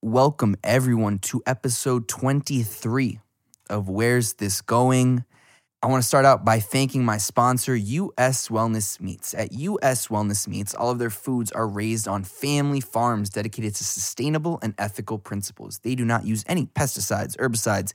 Welcome everyone to episode 23 of Where's This Going? I want to start out by thanking my sponsor, U.S. Wellness Meats. At U.S. Wellness Meats, all of their foods are raised on family farms dedicated to sustainable and ethical principles. They do not use any pesticides, herbicides,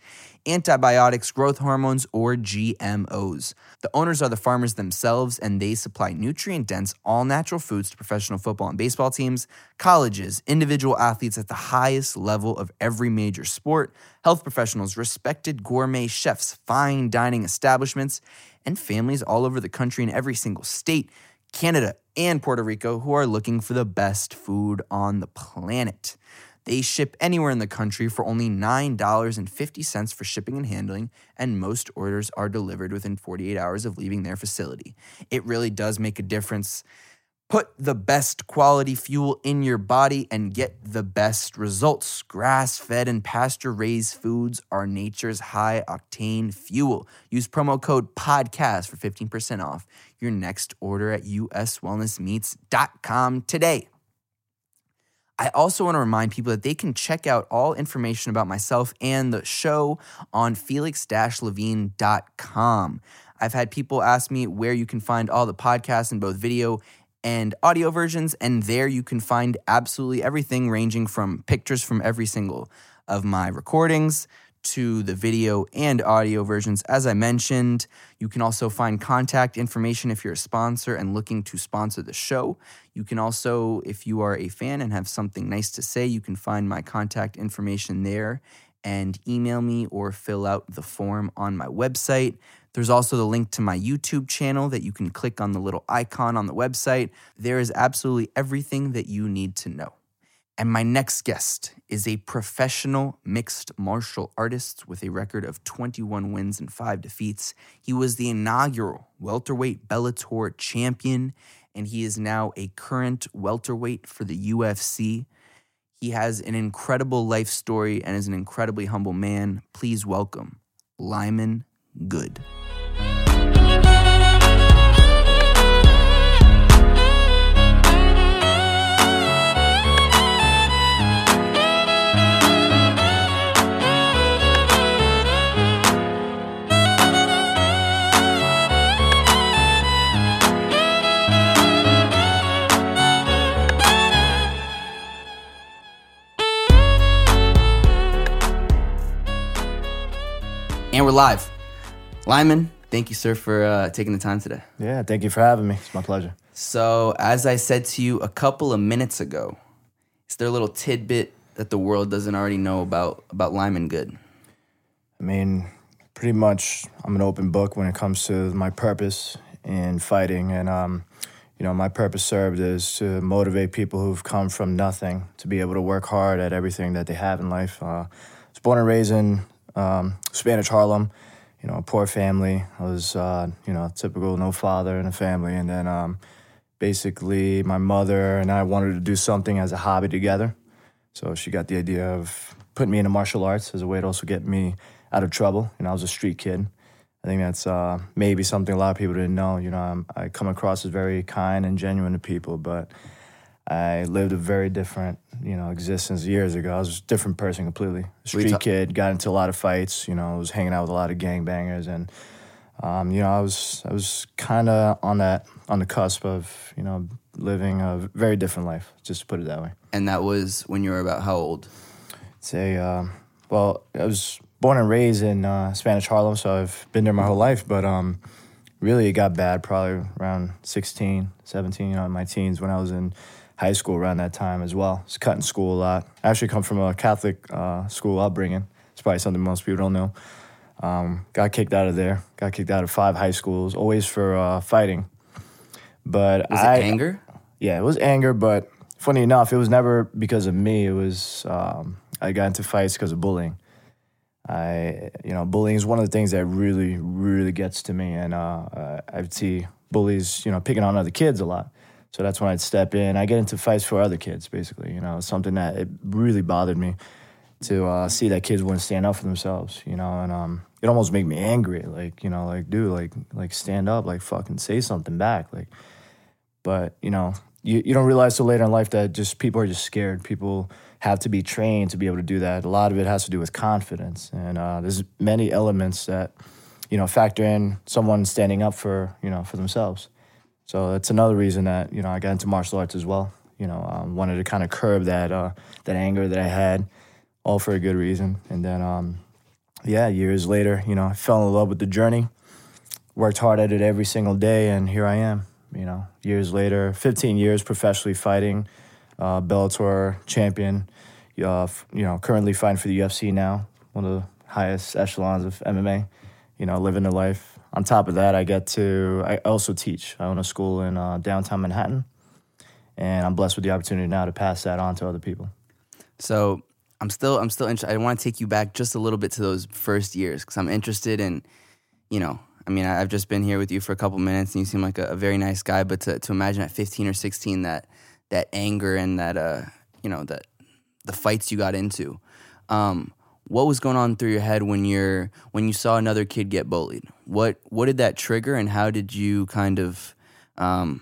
antibiotics, growth hormones, or GMOs. The owners are the farmers themselves, and they supply nutrient-dense, all-natural foods to professional football and baseball teams, colleges, individual athletes at the highest level of every major sport, health professionals, respected gourmet chefs, fine dining establishments, and families all over the country in every single state, Canada, and Puerto Rico who are looking for the best food on the planet. They ship anywhere in the country for only $9.50 for shipping and handling, and most orders are delivered within 48 hours of leaving their facility. It really does make a difference. Put the best quality fuel in your body and get the best results. Grass-fed and pasture-raised foods are nature's high-octane fuel. Use promo code PODCAST for 15% off your next order at uswellnessmeats.com today. I also want to remind people that they can check out all information about myself and the show on felix-levine.com. I've had people ask me where you can find all the podcasts in both video and audio versions, and there you can find absolutely everything, ranging from pictures from every single of my recordings to the video and audio versions. As I mentioned, you can also find contact information if you're a sponsor and looking to sponsor the show. You can also, if you are a fan and have something nice to say, you can find my contact information there and email me or fill out the form on my website. There's also the link to my YouTube channel that you can click on the little icon on the website. There is absolutely everything that you need to know. And my next guest is a professional mixed martial artist with a record of 21 wins and 5 defeats. He was the inaugural welterweight Bellator champion, and he is now a current welterweight for the UFC. He has an incredible life story and is an incredibly humble man. Please welcome Lyman Good. And we're live. Lyman, thank you, sir, for taking the time today. Yeah, thank you for having me. It's my pleasure. So, as I said to you a couple of minutes ago, is there a little tidbit that the world doesn't already know about Lyman Good? I mean, pretty much I'm an open book when it comes to my purpose in fighting. And, you know, my purpose served is to motivate people who've come from nothing to be able to work hard at everything that they have in life. I was born and raised in Spanish Harlem, you know, a poor family. I was, you know, typical no father in a family. And then basically my mother and I wanted to do something as a hobby together. So she got the idea of putting me into martial arts as a way to also get me out of trouble. You know, I was a street kid. I think that's maybe something a lot of people didn't know. You know, I come across as very kind and genuine to people, but I lived a very different, you know, existence years ago. I was a different person completely. Street kid, got into a lot of fights, you know, was hanging out with a lot of gangbangers, and, you know, I was kind of on the cusp of, you know, living a very different life, just to put it that way. And that was when you were about how old? I'd say, well, I was born and raised in Spanish Harlem, so I've been there my whole life, but really it got bad probably around 16, 17, you know, in my teens when I was in high school around that time as well. I was cutting school a lot. I actually come from a Catholic school upbringing. It's probably something most people don't know. Got kicked out of there. Got kicked out of 5 high schools, always for fighting. But was it anger? Yeah, it was anger, but funny enough, it was never because of me. It was I got into fights because of bullying. Bullying is one of the things that really, really gets to me. And I'd see bullies, you know, picking on other kids a lot. So that's when I'd step in. I get into fights for other kids, basically. You know, something that it really bothered me to see that kids wouldn't stand up for themselves, you know. And it almost made me angry. Like, you know, like, dude, like stand up. Like, fucking say something back. Like, but, you know, you don't realize till later in life that just people are just scared. People have to be trained to be able to do that. A lot of it has to do with confidence, and there's many elements that factor in someone standing up for themselves. So that's another reason that I got into martial arts as well. Wanted to kind of curb that anger that I had, all for a good reason. And then years later, I fell in love with the journey. Worked hard at it every single day, and here I am, years later, 15 years professionally fighting, Bellator champion, currently fighting for the UFC now, one of the highest echelons of MMA, living the life. On top of that, I also teach. I own a school in downtown Manhattan, and I'm blessed with the opportunity now to pass that on to other people. So I'm still interested. I want to take you back just a little bit to those first years, because I'm interested in, I've just been here with you for a couple minutes, and you seem like a very nice guy. But to imagine at 15 or 16 that anger and that that the fights you got into, what was going on through your head when you saw another kid get bullied? What did that trigger, and how did you kind of were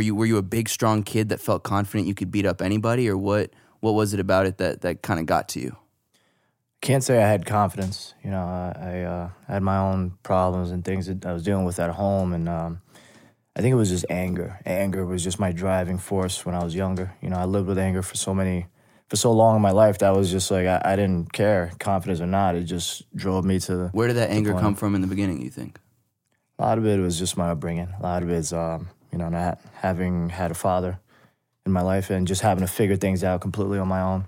you a big strong kid that felt confident you could beat up anybody, or what was it about it that kind of got to you? Can't say I had confidence. I had my own problems and things that I was dealing with at home, and I think it was just anger. Anger was just my driving force when I was younger. I lived with anger for so long in my life that was just like I didn't care, confidence or not. It just drove me to the. Where did that anger come from in the beginning, you think? A lot of it was just my upbringing. A lot of it's not having had a father in my life and just having to figure things out completely on my own.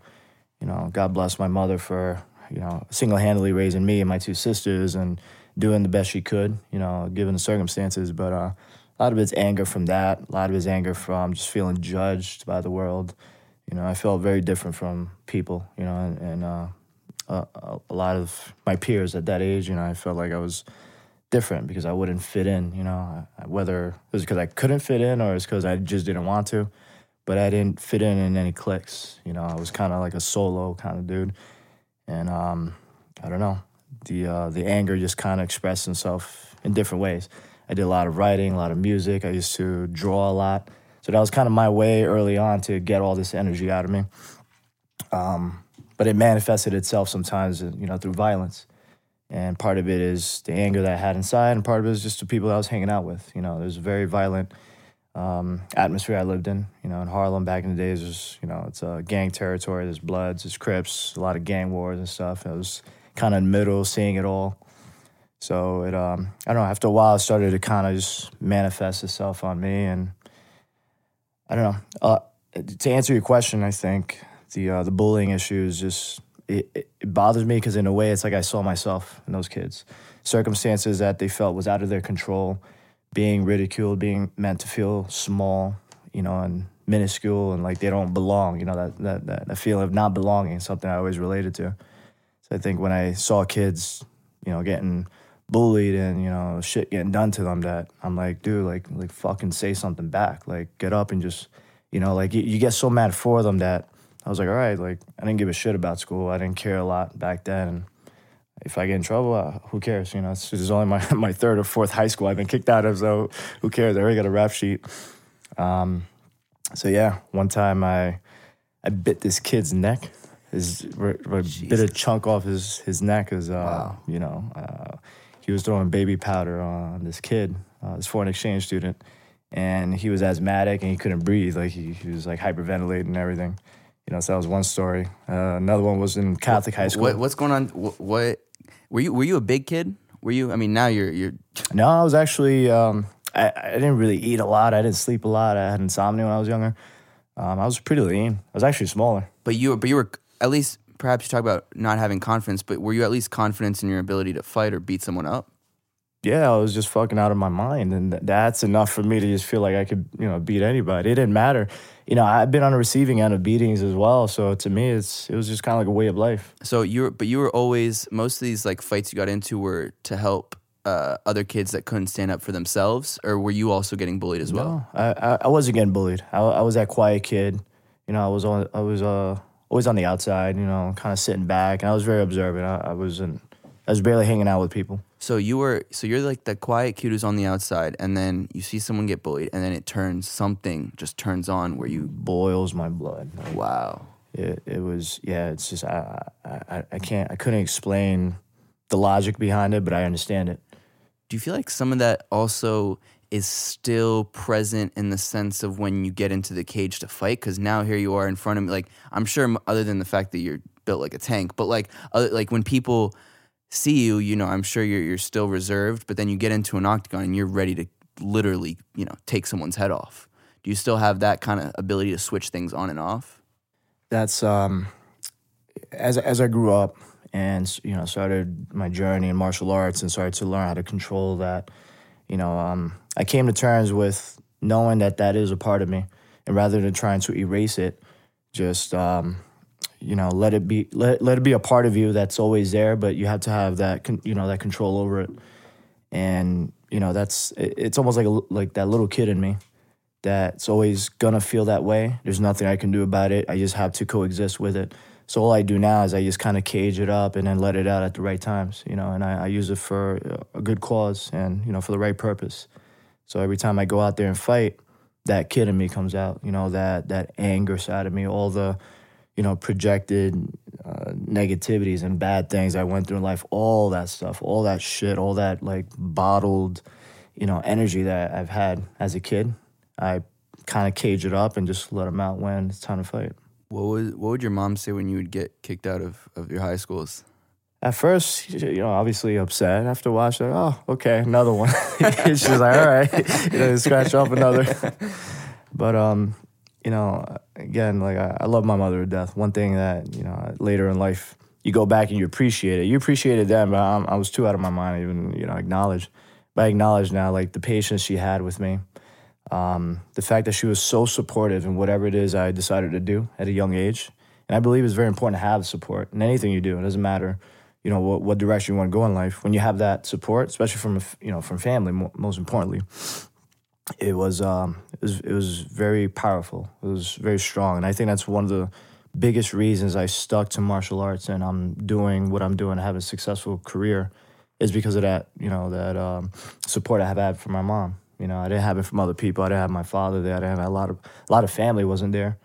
God bless my mother for. Single-handedly raising me and my two sisters and doing the best she could, given the circumstances. But a lot of it's anger from that. A lot of it's anger from just feeling judged by the world. I felt very different from people, and a lot of my peers at that age, I felt like I was different because I wouldn't fit in, whether it was because I couldn't fit in or it's because I just didn't want to. But I didn't fit in any cliques. I was kind of like a solo kind of dude. And I don't know, the anger just kind of expressed itself in different ways. I did a lot of writing, a lot of music. I used to draw a lot. So that was kind of my way early on to get all this energy out of me. But it manifested itself sometimes, through violence. And part of it is the anger that I had inside, and part of it is just the people I was hanging out with. There's a very violent atmosphere I lived in, in Harlem back in the days. It's gang territory. There's Bloods, there's Crips, a lot of gang wars and stuff. I was kind of in the middle, seeing it all. So it, I don't know, after a while, it started to kind of just manifest itself on me. And I don't know. To answer your question, I think the bullying issue is just, it bothers me because in a way, it's like I saw myself in those kids. Circumstances that they felt was out of their control. Being ridiculed, being meant to feel small, and minuscule, and like they don't belong, that feeling of not belonging is something I always related to. So I think when I saw kids, getting bullied and, shit getting done to them, that I'm like, dude, like fucking say something back. Like, get up and just, you get so mad for them that I was like, all right, like, I didn't give a shit about school. I didn't care a lot back then. And if I get in trouble, who cares? It's just only my third or fourth high school I've been kicked out of, so who cares? I already got a rap sheet. One time I bit this kid's neck. Bit a chunk off his neck. He was throwing baby powder on this kid, this foreign exchange student, and he was asthmatic and he couldn't breathe. Like he was like hyperventilating and everything. So that was one story. Another one was in Catholic high school. What's going on? What were you a big kid? Were you? I mean, now you're. No, I was actually. I didn't really eat a lot. I didn't sleep a lot. I had insomnia when I was younger. I was pretty lean. I was actually smaller. But you were at least. Perhaps you talk about not having confidence. But were you at least confident in your ability to fight or beat someone up? Yeah, I was just fucking out of my mind, and that's enough for me to just feel like I could, beat anybody. It didn't matter. I've been on the receiving end of beatings as well, so to me, it was just kind of like a way of life. So you were always, most of these like fights you got into were to help other kids that couldn't stand up for themselves, or were you also getting bullied as well? No, I wasn't getting bullied. I was that quiet kid. I was always on the outside, kind of sitting back, and I was very observant. I wasn't I was barely hanging out with people. So you're like the quiet kid who's on the outside, and then you see someone get bullied, and then something just turns on where you boils my blood. Like, wow. It's just I couldn't explain the logic behind it, but I understand it. Do you feel like some of that also is still present in the sense of when you get into the cage to fight? Because now here you are in front of me. Like, I'm sure other than the fact that you're built like a tank, but like when people see you, you know, I'm sure you're still reserved, but then you get into an octagon and you're ready to literally, you know, take someone's head off. Do you still have that kind of ability to switch things on and off? That's, as I grew up and, you know, started my journey in martial arts and started to learn how to control that, you know, I came to terms with knowing that that is a part of me, and rather than trying to erase it, just, you know, let it be a part of you that's always there, but you have to have that, you know, that control over it. And, you know, it's almost like that little kid in me that's always gonna feel that way. There's nothing I can do about it. I just have to coexist with it. So all I do now is I just kind of cage it up and then let it out at the right times, you know, and I use it for a good cause and, you know, for the right purpose. So every time I go out there and fight, that kid in me comes out, you know, that anger side of me, all the, you know, projected negativities and bad things I went through in life, all that stuff, all that shit, all that like bottled, you know, energy that I've had as a kid. I kind of cage it up and just let them out when it's time to fight. What would your mom say when you would get kicked out of your high schools? At first, you know, obviously upset. After a while, she's like, oh, okay, another one. She's like, all right, you know, scratch off another. But, you know, again, like I love my mother to death. One thing that, you know, later in life, you go back and you appreciate it. You appreciated then, but I was too out of my mind to even, you know, acknowledge. But I acknowledge now, like, the patience she had with me. The fact that she was so supportive in whatever it is I decided to do at a young age. And I believe it's very important to have support in anything you do. It doesn't matter, you know, what direction you want to go in life. When you have that support, especially from, you know, from family, most importantly, it was very powerful. It was very strong. And I think that's one of the biggest reasons I stuck to martial arts and I'm doing what I'm doing, having a successful career, is because of that, you know, that support I have had from my mom. You know, I didn't have it from other people. I didn't have my father there. I didn't have a lot of family wasn't there,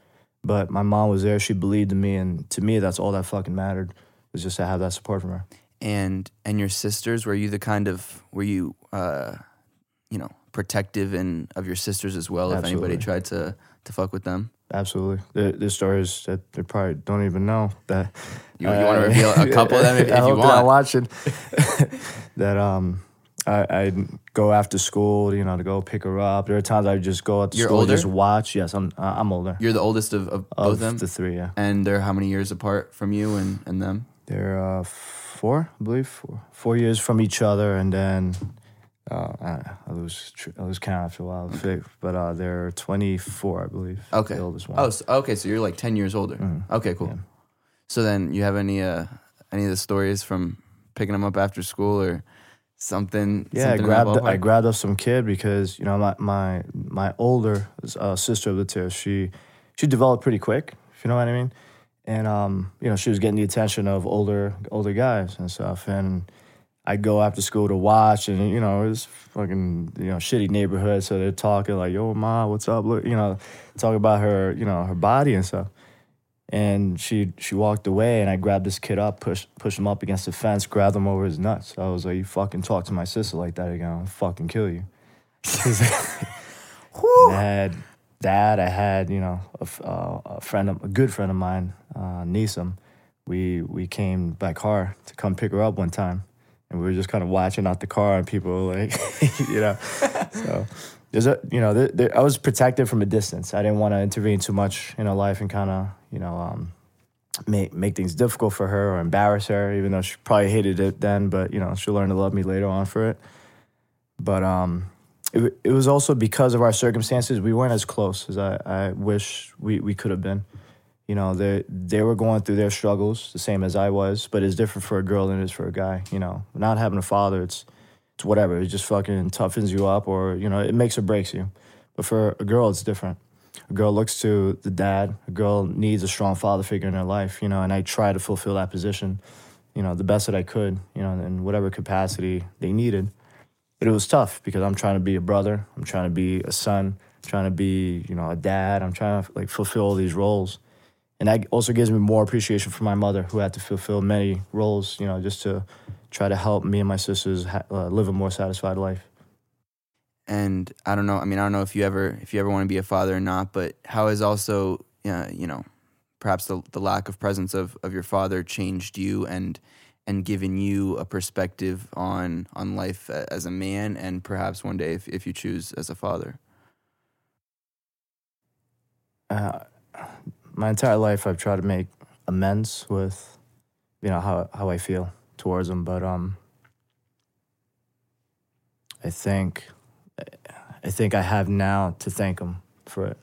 but my mom was there. She believed in me, and to me, that's all that fucking mattered, was just to have that support from her. And your sisters, were you protective of your sisters as well? Absolutely. If anybody tried to fuck with them? Absolutely. There's stories that they probably don't even know that. You want to reveal a couple of them if you want? I hope they're not watching. That I'd go after school, you know, to go pick her up. There are times I would just go out to school and just watch. Yes, I'm older. You're the oldest of both of them? Of the three, yeah. And they're how many years apart from you and them? They're four, I believe. Four years from each other, and then I lose count after a while. Okay. But they're 24, I believe. Okay. The oldest one. Oh, so you're like 10 years older. Mm-hmm. Okay, cool. Yeah. So then you have any of the stories from picking them up after school or... Something. Yeah, something I grabbed up some kid because, you know, my older sister of the two, she developed pretty quick, if you know what I mean, and you know, she was getting the attention of older guys and stuff, and I'd go after school to watch, and you know, it was fucking, you know, shitty neighborhood, so they're talking like, yo, ma, what's up, you know, talk about her, you know, her body and stuff. And she walked away, and I grabbed this kid up, pushed him up against the fence, grabbed him over his nuts. I was like, you fucking talk to my sister like that again, I'll fucking kill you. I had, you know, a good friend of mine, Nisam. We came by car to come pick her up one time, and we were just kind of watching out the car, and people were like, you know. So... I was protected from a distance. I didn't want to intervene too much in her life and kind of, you know, make things difficult for her or embarrass her, even though she probably hated it then. But, you know, she'll learn to love me later on for it. But it was also because of our circumstances, we weren't as close as I wish we could have been. You know, they were going through their struggles, the same as I was, but it's different for a girl than it is for a guy. You know, not having a father, it's whatever. It just fucking toughens you up, or, you know, it makes or breaks you. But for a girl, it's different. A girl looks to the dad. A girl needs a strong father figure in her life, you know, and I try to fulfill that position. you know, the best that I could, you know, in whatever capacity they needed. But it was tough because I'm trying to be a brother. I'm trying to be a son. I'm trying to be, you know, a dad. I'm trying to, like, fulfill all these roles. And that also gives me more appreciation for my mother, who had to fulfill many roles, you know, just to try to help me and my sisters live a more satisfied life. And I don't know, I mean, I don't know if you ever want to be a father or not, but how has also, you know, perhaps the lack of presence of your father changed you and given you a perspective on life as a man and perhaps one day if you choose as a father? My entire life I've tried to make amends with, you know, how I feel towards him, but I think I have now to thank him for it,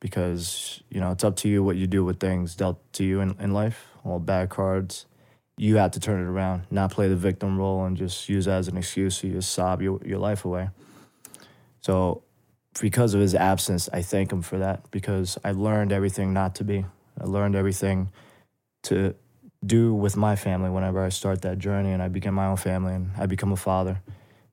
because, you know, it's up to you what you do with things dealt to you in life, all bad cards. You have to turn it around, not play the victim role and just use that as an excuse to just sob your life away. So because of his absence, I thank him for that, because I learned everything not to be. I learned everything to do with my family whenever I start that journey and I begin my own family and I become a father.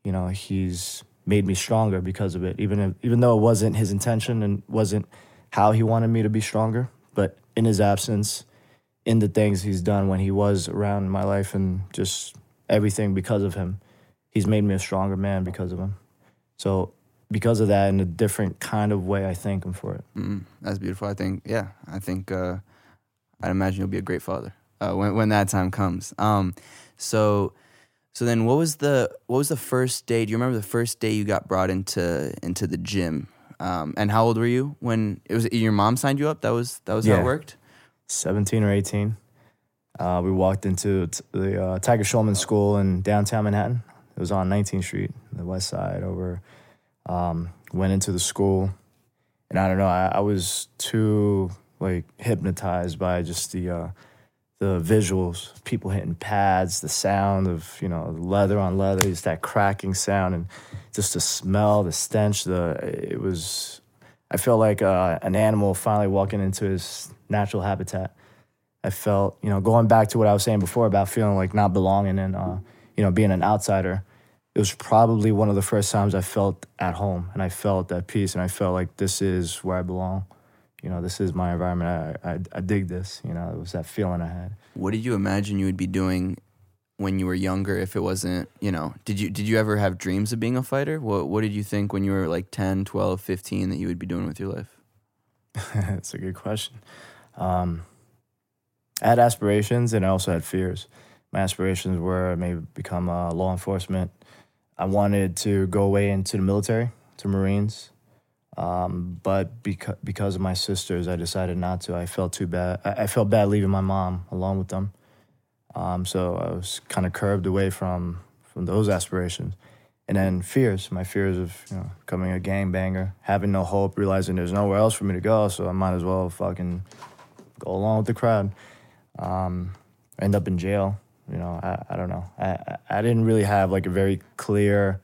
You know, he's made me stronger because of it, even though it wasn't his intention and wasn't how he wanted me to be stronger. But in his absence, in the things he's done when he was around in my life and just everything because of him, he's made me a stronger man because of him. So because of that, in a different kind of way, I thank him for it. Mm-hmm. That's beautiful. I think I'd imagine you'll be a great father when that time comes. So then what was the first day? Do you remember the first day you got brought into the gym? And how old were you when it was? Your mom signed you up? That was yeah. How it worked? 17 or 18. We walked into the Tiger Schulmann School in downtown Manhattan. It was on 19th Street, the west side over. Went into the school. And I don't know, I was too, like, hypnotized by just the visuals, people hitting pads, the sound of, you know, leather on leather, just that cracking sound, and just the smell, the stench. I felt like an animal finally walking into his natural habitat. I felt, you know, going back to what I was saying before about feeling like not belonging and, you know, being an outsider, it was probably one of the first times I felt at home and I felt at peace and I felt like this is where I belong. You know, this is my environment. I dig this. You know, it was that feeling I had. What did you imagine you would be doing when you were younger if it wasn't, you know, did you ever have dreams of being a fighter? What did you think when you were like 10, 12, 15 that you would be doing with your life? That's a good question. I had aspirations and I also had fears. My aspirations were maybe become law enforcement. I wanted to go away into the military, to Marines. But because of my sisters, I decided not to. I felt too bad. I felt bad leaving my mom alone with them. So I was kind of curved away from those aspirations. And then fears, my fears of, you know, becoming a gangbanger, having no hope, realizing there's nowhere else for me to go, so I might as well fucking go along with the crowd. End up in jail. You know, I don't know. I didn't really have, like, a very clear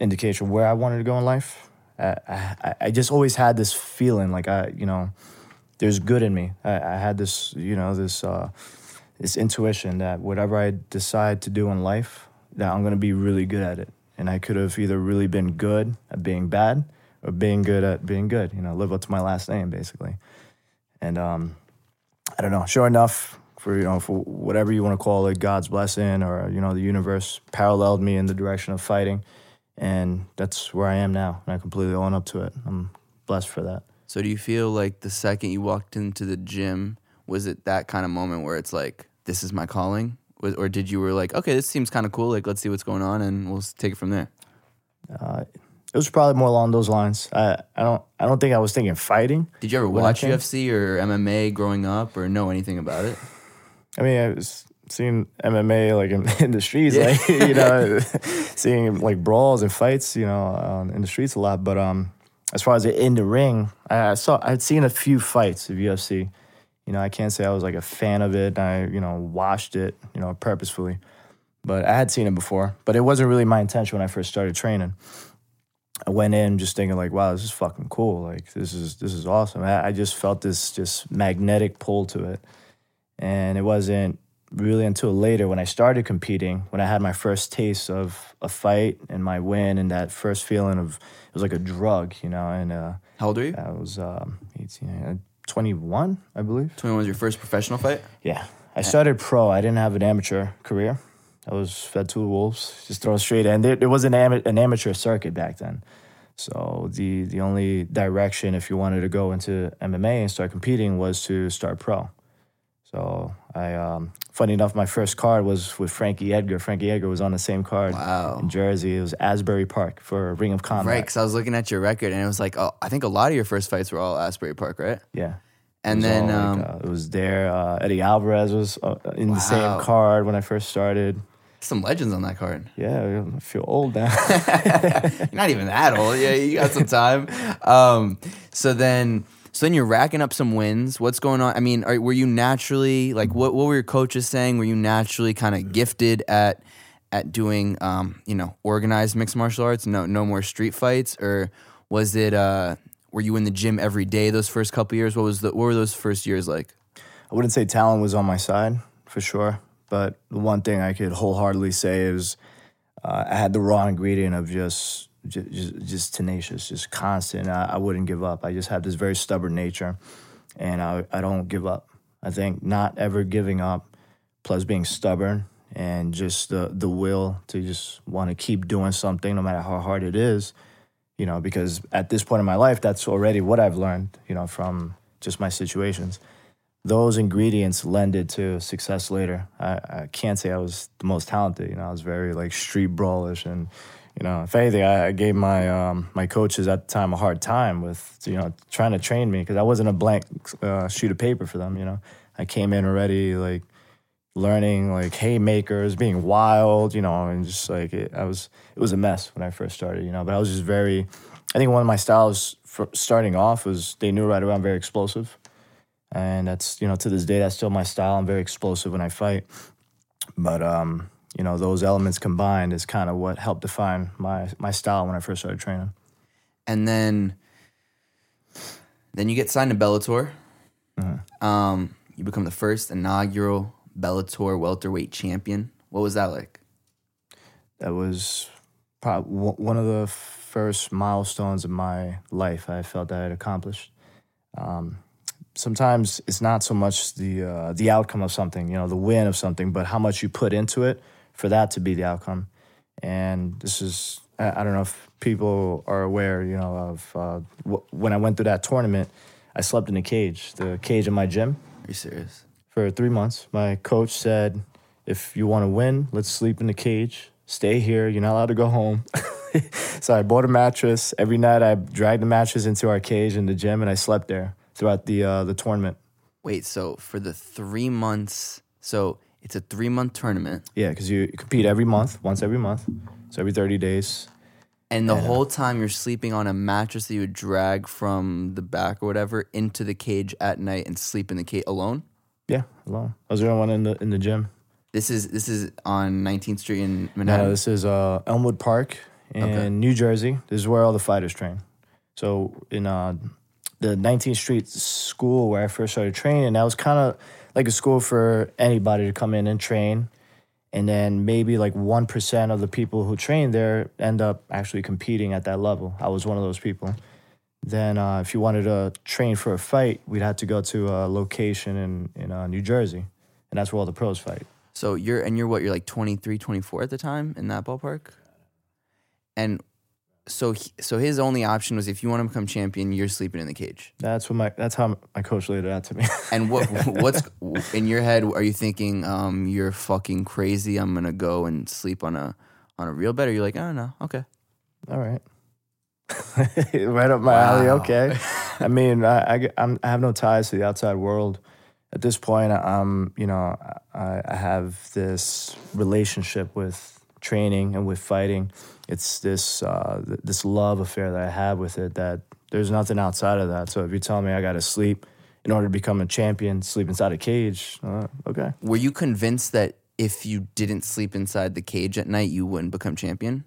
indication where I wanted to go in life. I just always had this feeling like you know, there's good in me. I had this, you know, this intuition that whatever I decide to do in life, that I'm gonna be really good at it. And I could have either really been good at being bad or being good at being good. You know, live up to my last name basically. And I don't know. Sure enough, for whatever you want to call it, God's blessing or, you know, the universe paralleled me in the direction of fighting. And that's where I am now, and I completely own up to it. I'm blessed for that. So do you feel like the second you walked into the gym, was it that kind of moment where it's like, this is my calling? Or did you were like, okay, this seems kind of cool, like, let's see what's going on, and we'll take it from there? It was probably more along those lines. I don't think I was thinking fighting. Did you ever watch UFC or MMA growing up or know anything about it? I mean, I was seeing MMA, like, in the streets, yeah. Like, you know, seeing, like, brawls and fights, you know, in the streets a lot. But as far as in the ring, I'd seen a few fights of UFC. You know, I can't say I was, like, a fan of it. I, you know, watched it, you know, purposefully. But I had seen it before. But it wasn't really my intention when I first started training. I went in just thinking, like, wow, this is fucking cool. Like, this is awesome. I just felt this just magnetic pull to it. And it wasn't really until later when I started competing, when I had my first taste of a fight and my win and that first feeling of, it was like a drug, you know. And how old were you? I was 21, I believe. 21 was your first professional fight? Yeah. I started pro. I didn't have an amateur career. I was fed to the wolves, just thrown straight in. There wasn't an amateur circuit back then. So the only direction, if you wanted to go into MMA and start competing, was to start pro. So I, funny enough, my first card was with Frankie Edgar. Frankie Edgar was on the same card in Jersey. It was Asbury Park for Ring of Combat. Right, because I was looking at your record, and it was like, oh, I think a lot of your first fights were all Asbury Park, right? Yeah. And then it was there. Eddie Alvarez was in the same card when I first started. Some legends on that card. Yeah, I feel old now. Not even that old. Yeah, you got some time. So then you're racking up some wins. What's going on? I mean, were you naturally, like, what were your coaches saying? Were you naturally kind of gifted at doing, organized mixed martial arts? No more street fights? Or was it, were you in the gym every day those first couple years? What were those first years like? I wouldn't say talent was on my side, for sure. But the one thing I could wholeheartedly say is I had the raw ingredient of just tenacious, just constant. I wouldn't give up. I just have this very stubborn nature, and I don't give up. I think not ever giving up, plus being stubborn, and just the will to just want to keep doing something no matter how hard it is, you know, because at this point in my life, that's already what I've learned, you know, from just my situations. Those ingredients lended to success later. I can't say I was the most talented. You know, I was very like street brawlish, and you know, if anything, I gave my my coaches at the time a hard time with trying to train me because I wasn't a blank sheet of paper for them. You know, I came in already like learning like haymakers, being wild, you know, and just like it was a mess when I first started. You know, but I was just very. I think one of my styles for starting off was they knew right away I'm very explosive. And that's, to this day, that's still my style. I'm very explosive when I fight. But, those elements combined is kind of what helped define my style when I first started training. And then you get signed to Bellator. Mm-hmm. You become the first inaugural Bellator welterweight champion. What was that like? That was probably one of the first milestones of my life I felt that I had accomplished. Sometimes it's not so much the outcome of something, the win of something, but how much you put into it for that to be the outcome. And this is, I don't know if people are aware, of when I went through that tournament, I slept in a cage, the cage in my gym. Are you serious? For 3 months. My coach said, if you want to win, let's sleep in the cage. Stay here. You're not allowed to go home. So I bought a mattress. Every night I dragged the mattress into our cage in the gym, and I slept there throughout the tournament. Wait, so for the 3 months, so it's a 3-month tournament. Yeah, because you compete every month, once every month, so every 30 days. And the whole time you're sleeping on a mattress that you would drag from the back or whatever into the cage at night and sleep in the cage alone? Yeah, alone. I was the only one in the gym. This is on 19th Street in Manhattan? No, this is Elmwood Park in New Jersey. This is where all the fighters train. So in... the 19th Street school where I first started training, that was kind of like a school for anybody to come in and train. And then maybe like 1% of the people who train there end up actually competing at that level. I was one of those people. Then if you wanted to train for a fight, we'd have to go to a location in New Jersey. And that's where all the pros fight. So you're like 23, 24 at the time in that ballpark? And... So his only option was if you want to become champion, you're sleeping in the cage. That's how my coach laid it out to me. And what's in your head? Are you thinking you're fucking crazy? I'm gonna go and sleep on a real bed. Or you're like, oh no, okay, all right, right up my alley. Okay, I mean, I have no ties to the outside world at this point. I have this relationship with training and with fighting. It's this this love affair that I have with it, that there's nothing outside of that. So if you tell me I got to sleep in order to become a champion, sleep inside a cage, okay. Were you convinced that if you didn't sleep inside the cage at night, you wouldn't become champion?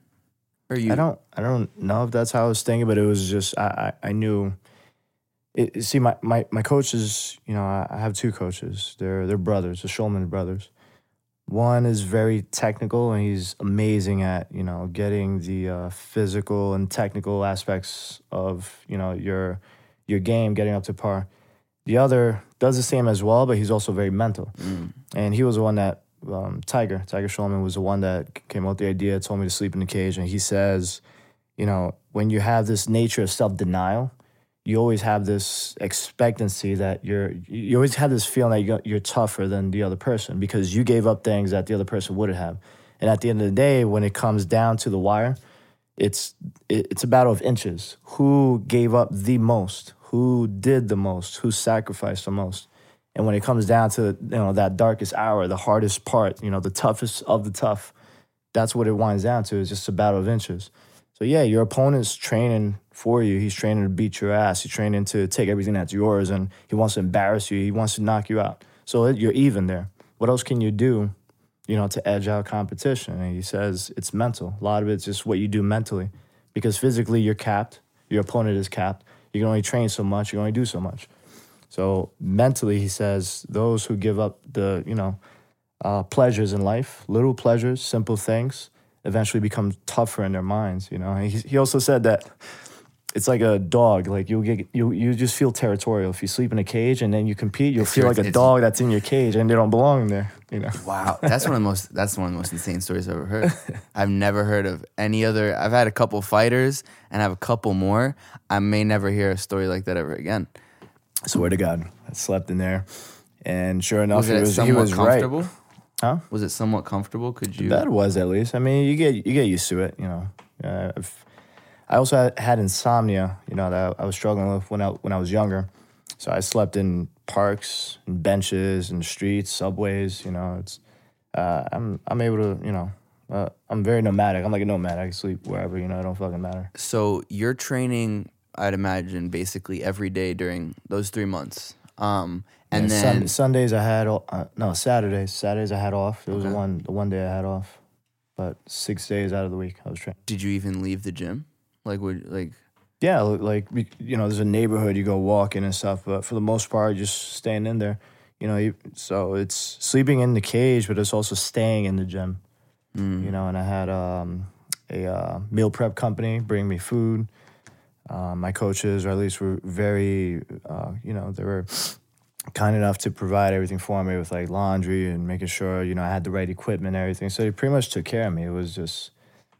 Or you? I don't know if that's how I was thinking, but it was just I knew. See, my coaches, I have two coaches. They're brothers, the Schulmann brothers. One is very technical, and he's amazing at, you know, getting the physical and technical aspects of, you know, your game, getting up to par. The other does the same as well, but he's also very mental. Mm. And he was the one that, Tiger Schulmann was the one that came up with the idea, told me to sleep in the cage. And he says, you know, when you have this nature of self-denial, you always have this expectancy that you always have this feeling that you're tougher than the other person because you gave up things that the other person wouldn't have. And at the end of the day, when it comes down to the wire, it's a battle of inches. Who gave up the most? Who did the most? Who sacrificed the most? And when it comes down to, you know, that darkest hour, the hardest part, you know, the toughest of the tough, that's what it winds down to. It's just a battle of inches. So yeah, your opponent's training for you. He's training to beat your ass. He's training to take everything that's yours, and he wants to embarrass you. He wants to knock you out. So you're even there. What else can you do, you know, to edge out competition? And he says it's mental. A lot of it's just what you do mentally, because physically you're capped. Your opponent is capped. You can only train so much. You can only do so much. So mentally, he says, those who give up the, you know, pleasures in life, little pleasures, simple things, eventually become tougher in their minds, you know. And he also said that it's like a dog. Like you just feel territorial if you sleep in a cage, and then you compete. You'll feel like a dog that's in your cage and they don't belong there. You know. Wow, that's one of the most insane stories I've ever heard. I've never heard of any other. I've had a couple fighters and I have a couple more. I may never hear a story like that ever again. I swear to God, I slept in there, and sure enough, he was comfortable? Right. Huh? Was it somewhat comfortable? Could you? That was at least. I mean, you get used to it, you know. I also had insomnia, you know, that I was struggling with when I was younger. So I slept in parks and benches and streets, subways. You know, it's I'm able to, you know, I'm very nomadic. I'm like a nomad. I can sleep wherever, you know. It don't fucking matter. So you're training, I'd imagine, basically every day during those 3 months. And then Sundays I had Saturdays. Saturdays I had off. It was the one day I had off, but 6 days out of the week I was training. Did you even leave the gym? Yeah, like, you know, there's a neighborhood you go walking and stuff, but for the most part, just staying in there. You know, so it's sleeping in the cage, but it's also staying in the gym. Mm. You know, and I had a meal prep company bring me food. My coaches, or at least were very, you know, they were kind enough to provide everything for me with, like, laundry and making sure, you know, I had the right equipment and everything. So they pretty much took care of me. It was just,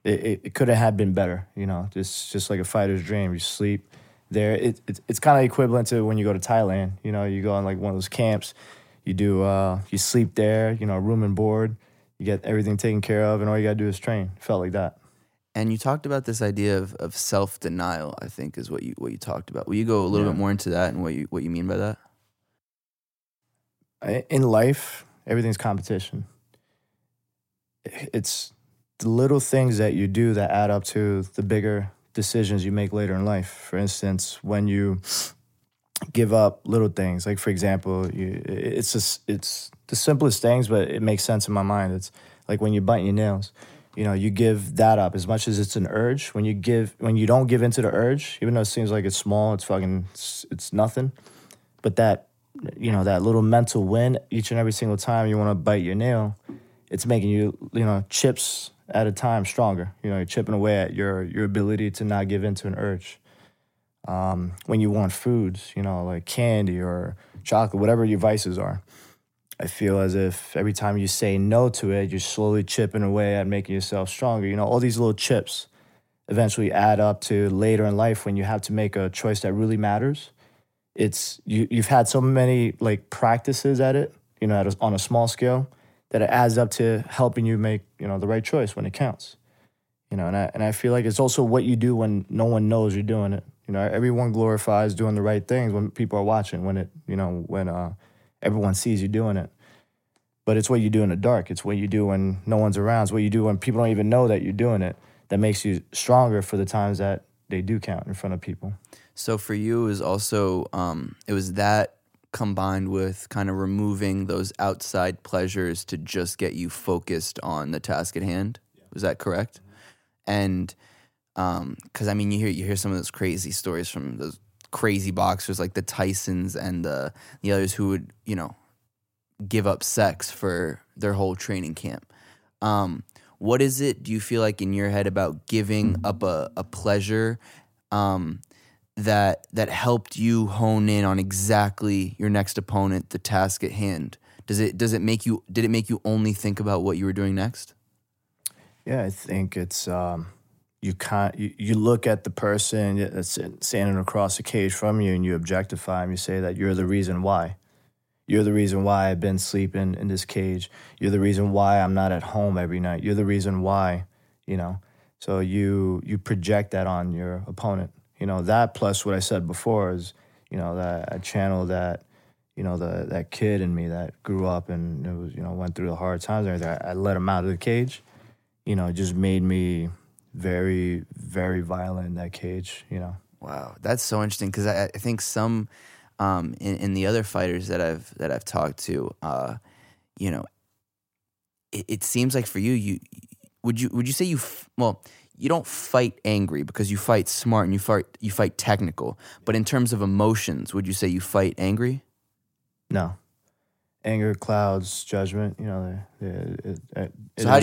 it couldn't have been better, you know. It's just like a fighter's dream. You sleep there. It's kind of equivalent to when you go to Thailand. You know, you go on, like, one of those camps. You do, you sleep there, you know, room and board. You get everything taken care of, and all you got to do is train. It felt like that. And you talked about this idea of self-denial, I think, is what you talked about. Will you go a little bit more into that and what you mean by that? In life, everything's competition. It's the little things that you do that add up to the bigger decisions you make later in life. For instance, when you give up little things, like, for example, it's the simplest things, but it makes sense in my mind. It's like when you bite your nails. You know, you give that up as much as it's an urge. When you don't give into the urge, even though it seems like it's small, it's nothing. But that, you know, that little mental win each and every single time you want to bite your nail, it's making you, you know, chips at a time stronger. You know, you're chipping away at your ability to not give into an urge. When you want foods, you know, like candy or chocolate, whatever your vices are. I feel as if every time you say no to it, you're slowly chipping away at making yourself stronger. You know, all these little chips eventually add up to later in life when you have to make a choice that really matters. It's you've had so many, like, practices at it, you know, on a small scale, that it adds up to helping you make, you know, the right choice when it counts. You know, and I feel like it's also what you do when no one knows you're doing it. You know, everyone glorifies doing the right things when people are watching, when everyone sees you doing it. But it's what you do in the dark. It's what you do when no one's around. It's what you do when people don't even know that you're doing it that makes you stronger for the times that they do count in front of people. So for you, it was also, it was that combined with kind of removing those outside pleasures to just get you focused on the task at hand. Yeah. Was that correct? Mm-hmm. And, 'cause I mean, you hear some of those crazy stories from those crazy boxers like the Tysons and the others who would, you know, give up sex for their whole training camp. What is it, do you feel like, in your head about giving up a pleasure that helped you hone in on exactly your next opponent, the task at hand? Did it make you only think about what you were doing next? Yeah, I think it's you look at the person that's standing across the cage from you and you objectify him. You say that you're the reason why. You're the reason why I've been sleeping in this cage. You're the reason why I'm not at home every night. You're the reason why, you know. So you project that on your opponent. You know, that plus what I said before is, you know, that I channel that, you know, that kid in me that grew up and, it was, you know, went through the hard times and everything. I let him out of the cage. You know, it just made me very, very violent in that cage, you know. Wow, that's so interesting, because I think some... in the other fighters that I've talked to, you know, it seems like for you you don't fight angry, because you fight smart and you fight technical. But in terms of emotions, would you say you fight angry? No, anger clouds judgment. You know, so how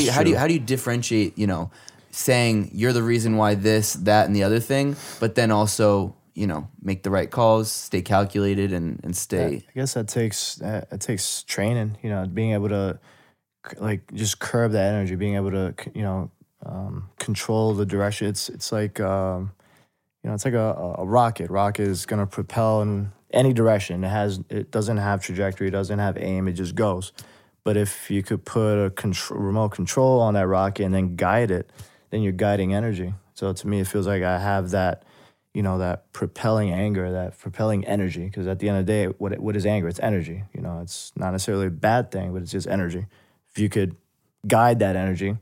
do you differentiate? You know, saying you're the reason why this, that, and the other thing, but then also, you know, make the right calls, stay calculated, and stay. I guess that takes training. You know, being able to like just curb that energy, being able to, you know, control the direction. It's like you know, it's like a rocket. Rocket is gonna propel in any direction. It doesn't have trajectory, it doesn't have aim. It just goes. But if you could put a remote control on that rocket and then guide it, then you're guiding energy. So to me, it feels like I have that. You know, that propelling anger, that propelling energy, because at the end of the day, what is anger? It's energy. You know, it's not necessarily a bad thing, but it's just energy. If you could guide that energy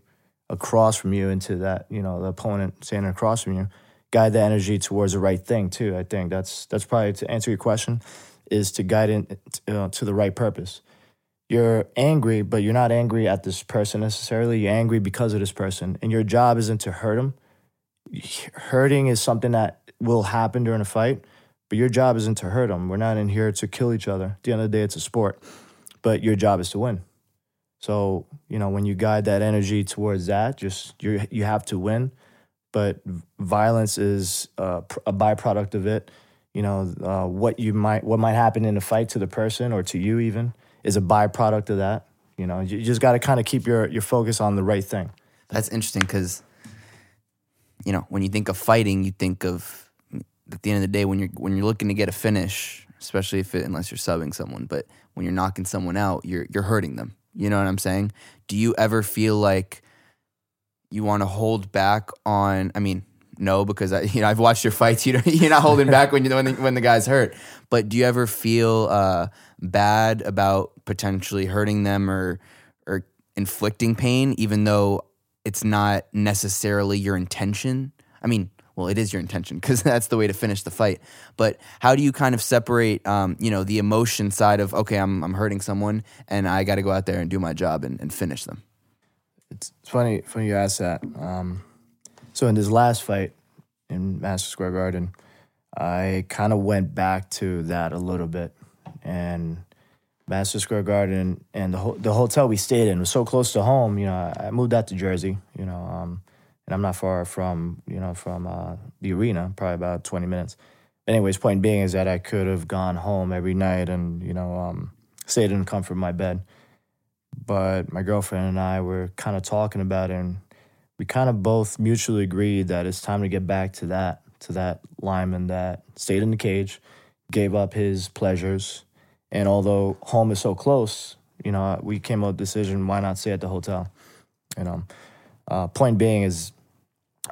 across from you into that, you know, the opponent standing across from you, guide the energy towards the right thing too. I think that's probably, to answer your question, is to guide it to the right purpose. You're angry, but you're not angry at this person necessarily. You're angry because of this person, and your job isn't to hurt them. Hurting is something that will happen during a fight, but your job isn't to hurt them. We're not in here to kill each other. At the end of the day, it's a sport, but your job is to win. So, you know, when you guide that energy towards that, just you have to win, but violence is a byproduct of it. You know, what might happen in a fight to the person or to you even is a byproduct of that. You know, you just got to kind of keep your focus on the right thing. That's interesting, because, you know, when you think of fighting, you think of, at the end of the day, when you're looking to get a finish, especially unless you're subbing someone, but when you're knocking someone out, you're hurting them. You know what I'm saying? Do you ever feel like you want to hold back on? I mean, no, because I've watched your fights. You're not holding back when the guy's hurt. But do you ever feel bad about potentially hurting them or inflicting pain, even though it's not necessarily your intention? I mean, well, it is your intention, because that's the way to finish the fight. But how do you kind of separate, you know, the emotion side of, okay, I'm hurting someone and I got to go out there and do my job and finish them? It's funny you ask that. So in this last fight in Madison Square Garden, I kind of went back to that a little bit. And Madison Square Garden and the hotel we stayed in was so close to home. You know, I moved out to Jersey, you know, and I'm not far from, you know, from the arena, probably about 20 minutes. Anyways, point being is that I could have gone home every night and, you know, stayed in the comfort of my bed. But my girlfriend and I were kind of talking about it, and we kind of both mutually agreed that it's time to get back to that lineman that stayed in the cage, gave up his pleasures, and although home is so close, you know, we came up with a decision, why not stay at the hotel? You know, point being is,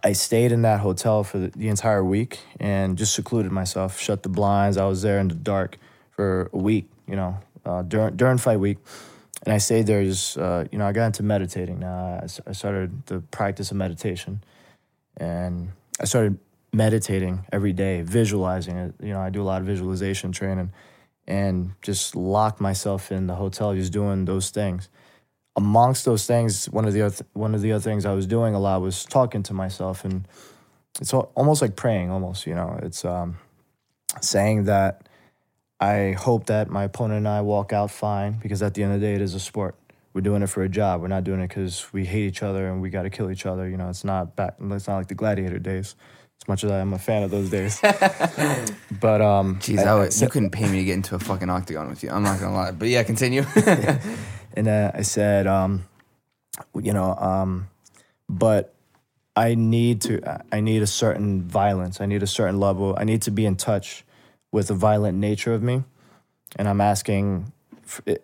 I stayed in that hotel for the entire week and just secluded myself, shut the blinds. I was there in the dark for a week, you know, during fight week. And I stayed there just, you know, I got into meditating. I started the practice of meditation. And I started meditating every day, visualizing it. You know, I do a lot of visualization training, and just locked myself in the hotel just doing those things. Amongst those things, one of the other things I was doing a lot was talking to myself, and it's almost like praying, you know. It's saying that I hope that my opponent and I walk out fine, because at the end of the day, it is a sport. We're doing it for a job. We're not doing it because we hate each other and we got to kill each other. You know, it's not like the gladiator days, as much as I am a fan of those days. But jeez, you couldn't pay me to get into a fucking octagon with you. I'm not gonna lie. But yeah, continue. And I said, but I need a certain violence. I need a certain level. I need to be in touch with the violent nature of me, and I'm asking,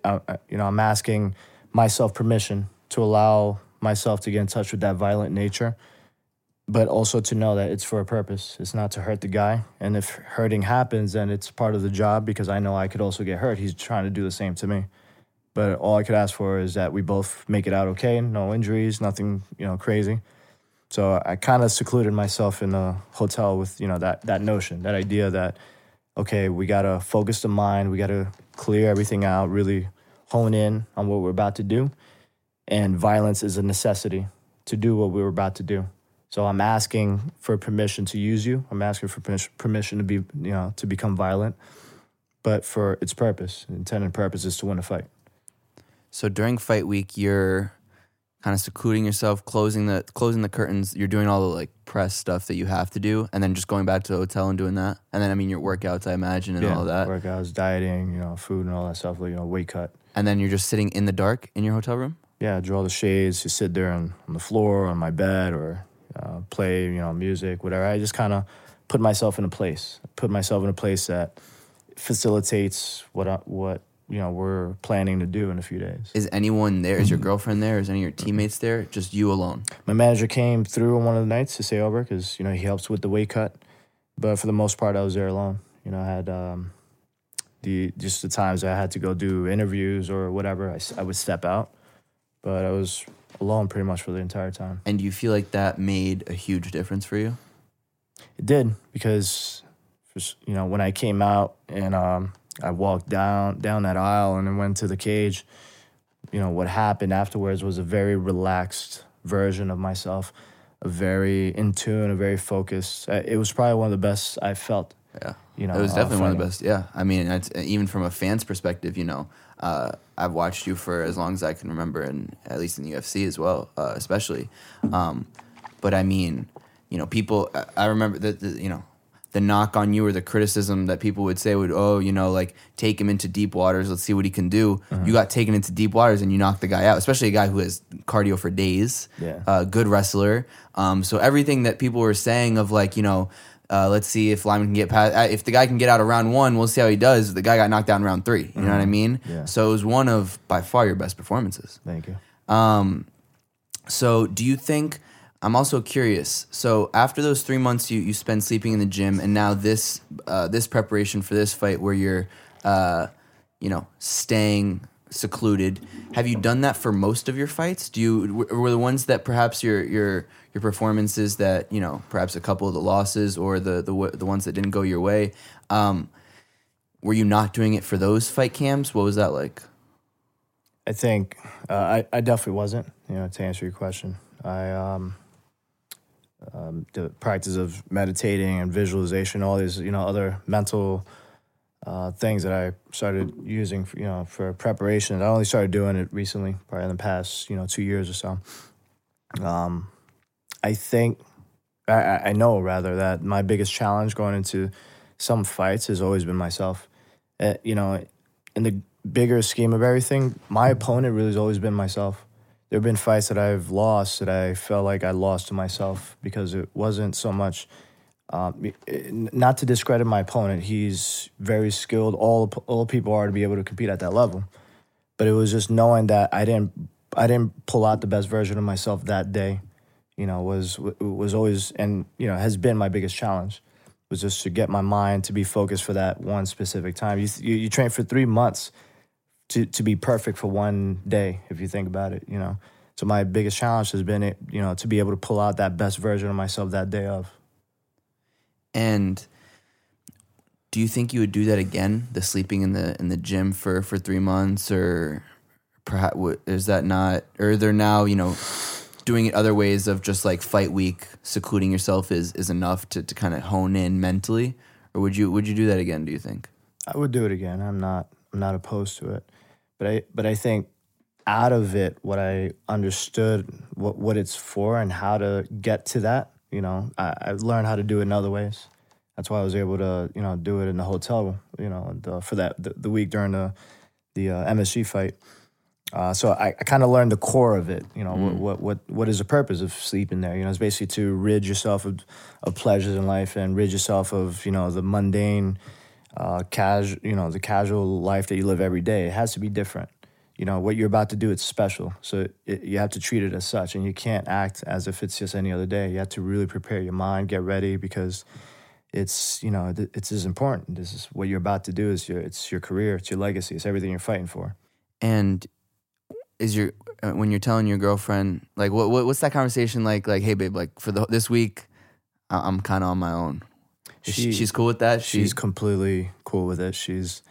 I'm asking myself permission to allow myself to get in touch with that violent nature, but also to know that it's for a purpose. It's not to hurt the guy, and if hurting happens, then it's part of the job, because I know I could also get hurt. He's trying to do the same to me, but all I could ask for is that we both make it out okay, no injuries, nothing, crazy. So I kind of secluded myself in a hotel with, that notion, that idea that, okay, we got to focus the mind. We got to clear everything out, really hone in on what we're about to do. And violence is a necessity to do what we were about to do. So I'm asking for permission to use you. I'm asking for permission to be, to become violent, but for its purpose. The intended purpose is to win a fight. So during fight week, you're kind of secluding yourself, closing the curtains. You're doing all the press stuff that you have to do, and then just going back to the hotel and doing that. And then your workouts, I imagine, and all of that. Workouts, dieting, food and all that stuff, weight cut. And then you're just sitting in the dark in your hotel room? Yeah, I draw the shades, just sit there on the floor, on my bed, or play, music, whatever. I just kind of put myself in a place. Put myself in a place that facilitates what we're planning to do in a few days. Is anyone there? Is your girlfriend there? Is any of your teammates there? Just you alone? My manager came through on one of the nights to say over, because, he helps with the weight cut. But for the most part, I was there alone. I had the times I had to go do interviews or whatever, I would step out. But I was alone pretty much for the entire time. And do you feel like that made a huge difference for you? It did, because, when I came out and... I walked down that aisle and then went to the cage. What happened afterwards was a very relaxed version of myself, a very in tune, a very focused. It was probably one of the best I felt. Yeah, it was definitely one of the best. Yeah, I mean, it's, even from a fan's perspective, I've watched you for as long as I can remember, and at least in the UFC as well, especially. But I mean, people. I remember that. The knock on you or the criticism that people would say would, take him into deep waters. Let's see what he can do. Mm-hmm. You got taken into deep waters and you knocked the guy out, especially a guy who has cardio for days, good wrestler. So everything that people were saying of let's see if Lyman can get past, if the guy can get out of round one, we'll see how he does. The guy got knocked down in round three. You know what I mean? Yeah. So it was one of by far your best performances. Thank you. So do you think, I'm also curious. So after those 3 months you spend sleeping in the gym, and now this preparation for this fight where you're, staying secluded, have you done that for most of your fights? Were the ones that perhaps your performances that, perhaps a couple of the losses or the ones that didn't go your way, were you not doing it for those fight camps? What was that like? I think I definitely wasn't, to answer your question. The practice of meditating and visualization, all these, other mental things that I started using, for preparation. I only started doing it recently, probably in the past, 2 years or so. I know that my biggest challenge going into some fights has always been myself. In the bigger scheme of everything, my opponent really has always been myself. There have been fights that I've lost that I felt like I lost to myself, because it wasn't so much, not to discredit my opponent. He's very skilled. All people are to be able to compete at that level. But it was just knowing that I didn't pull out the best version of myself that day, was always, and, has been my biggest challenge, was just to get my mind to be focused for that one specific time. You train for 3 months to be perfect for one day, if you think about it, So my biggest challenge has been, to be able to pull out that best version of myself that day of. And do you think you would do that again, the sleeping in the gym for 3 months, or perhaps is that not, or they're now, doing it other ways of just fight week, secluding yourself is enough to kind of hone in mentally? Or would you do that again, do you think? I would do it again. I'm not opposed to it. But I think out of it, what I understood, what it's for and how to get to that, you know, I learned how to do it in other ways. That's why I was able to, you know, do it in the hotel, you know, for that the week during the MSG fight. So I kind of learned the core of it, you know, what is the purpose of sleeping there? You know, it's basically to rid yourself of pleasures in life and rid yourself of, you know, the mundane, the casual life that you live every day. It has to be different. You know, what you're about to do, it's special. So you have to treat it as such, and you can't act as if it's just any other day. You have to really prepare your mind, get ready, because it's, you know, it's as important. This is what you're about to do. It's your career. It's your legacy. It's everything you're fighting for. And is your when you're telling your girlfriend, like, what's that conversation like? Like, hey, babe, like for this week, I'm kind of on my own. She's cool with that. She's completely cool with it. She's,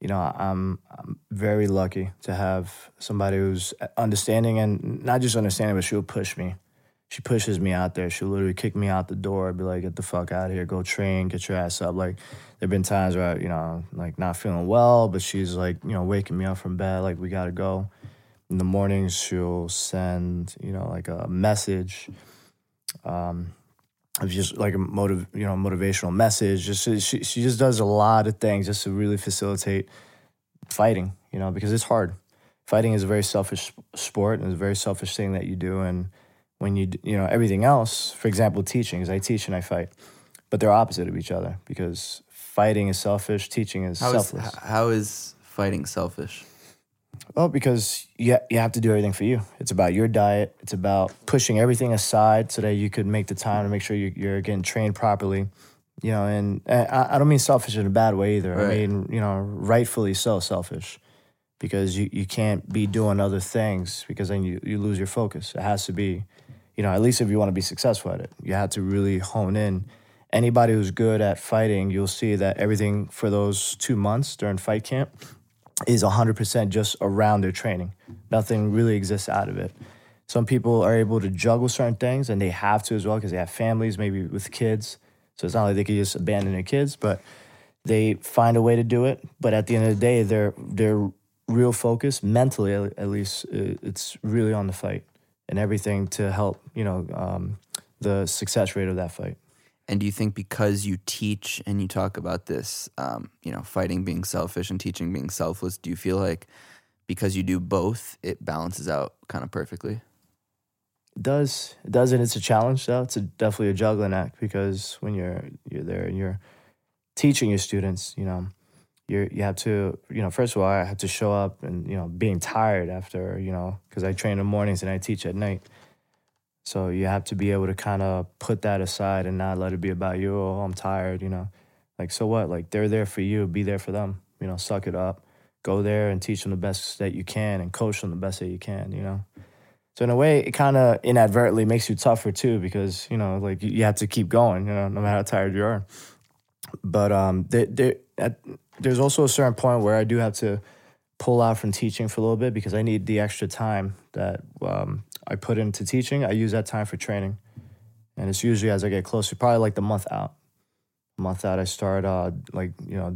you know, I'm very lucky to have somebody who's understanding, and not just understanding, but she'll push me. She pushes me out there. She'll literally kick me out the door. I'd be like, get the fuck out of here. Go train. Get your ass up. Like, there have been times where, you know, like not feeling well, but she's like, you know, waking me up from bed. Like, we got to go. In the morning, she'll send, you know, like a message of just like a motivational message. Just she just does a lot of things just to really facilitate fighting, you know, because it's hard. Fighting is a very selfish sport, and it's a very selfish thing that you do. And when you know, everything else, for example, teaching, because I teach and I fight, but they're opposite of each other because fighting is selfish, teaching is selfless. How is fighting selfish? Well, because you have to do everything for you. It's about your diet. It's about pushing everything aside so that you could make the time to make sure you're getting trained properly. You know, and I don't mean selfish in a bad way either. Right. I mean, you know, rightfully so selfish, because you can't be doing other things, because then you lose your focus. It has to be, you know, at least if you want to be successful at it, you have to really hone in. Anybody who's good at fighting, you'll see that everything for those 2 months during fight camp is 100% just around their training. Nothing really exists out of it. Some people are able to juggle certain things, and they have to as well, because they have families, maybe with kids. So it's not like they can just abandon their kids, but they find a way to do it. But at the end of the day, their real focus, mentally at least, it's really on the fight and everything to help, you know, the success rate of that fight. And do you think because you teach and you talk about this, you know, fighting being selfish and teaching being selfless, do you feel like because you do both, it balances out kind of perfectly? It does, and it's a challenge though. It's definitely a juggling act, because when you're there and you're teaching your students, you know, you have to, you know, first of all, I have to show up and, you know, being tired after, you know, because I train in the mornings and I teach at night. So you have to be able to kind of put that aside and not let it be about you. Oh, I'm tired, you know. Like, so what? Like, they're there for you. Be there for them. You know, suck it up. Go there and teach them the best that you can and coach them the best that you can, you know. So in a way, it kind of inadvertently makes you tougher too, because, you know, like, you have to keep going, you know, no matter how tired you are. But there's also a certain point where I do have to pull out from teaching for a little bit, because I need the extra time that I put into teaching. I use that time for training, and it's usually as I get closer, probably like the month out. I start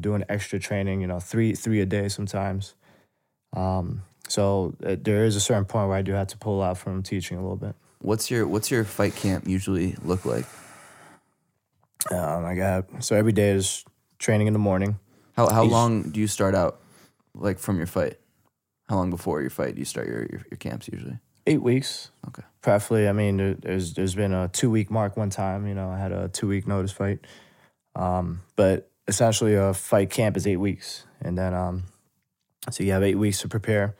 doing extra training, you know, three a day sometimes. So there is a certain point where I do have to pull out from teaching a little bit. What's your fight camp usually look like? I got, so every day is training in the morning. How long do you start out, like, from your fight? How long before your fight do you start your camps usually? 8 weeks. Okay. Preferably, I mean, there's been a 2-week mark one time. You know, I had a 2-week notice fight. But essentially, a fight camp is 8 weeks. And then, so you have 8 weeks to prepare.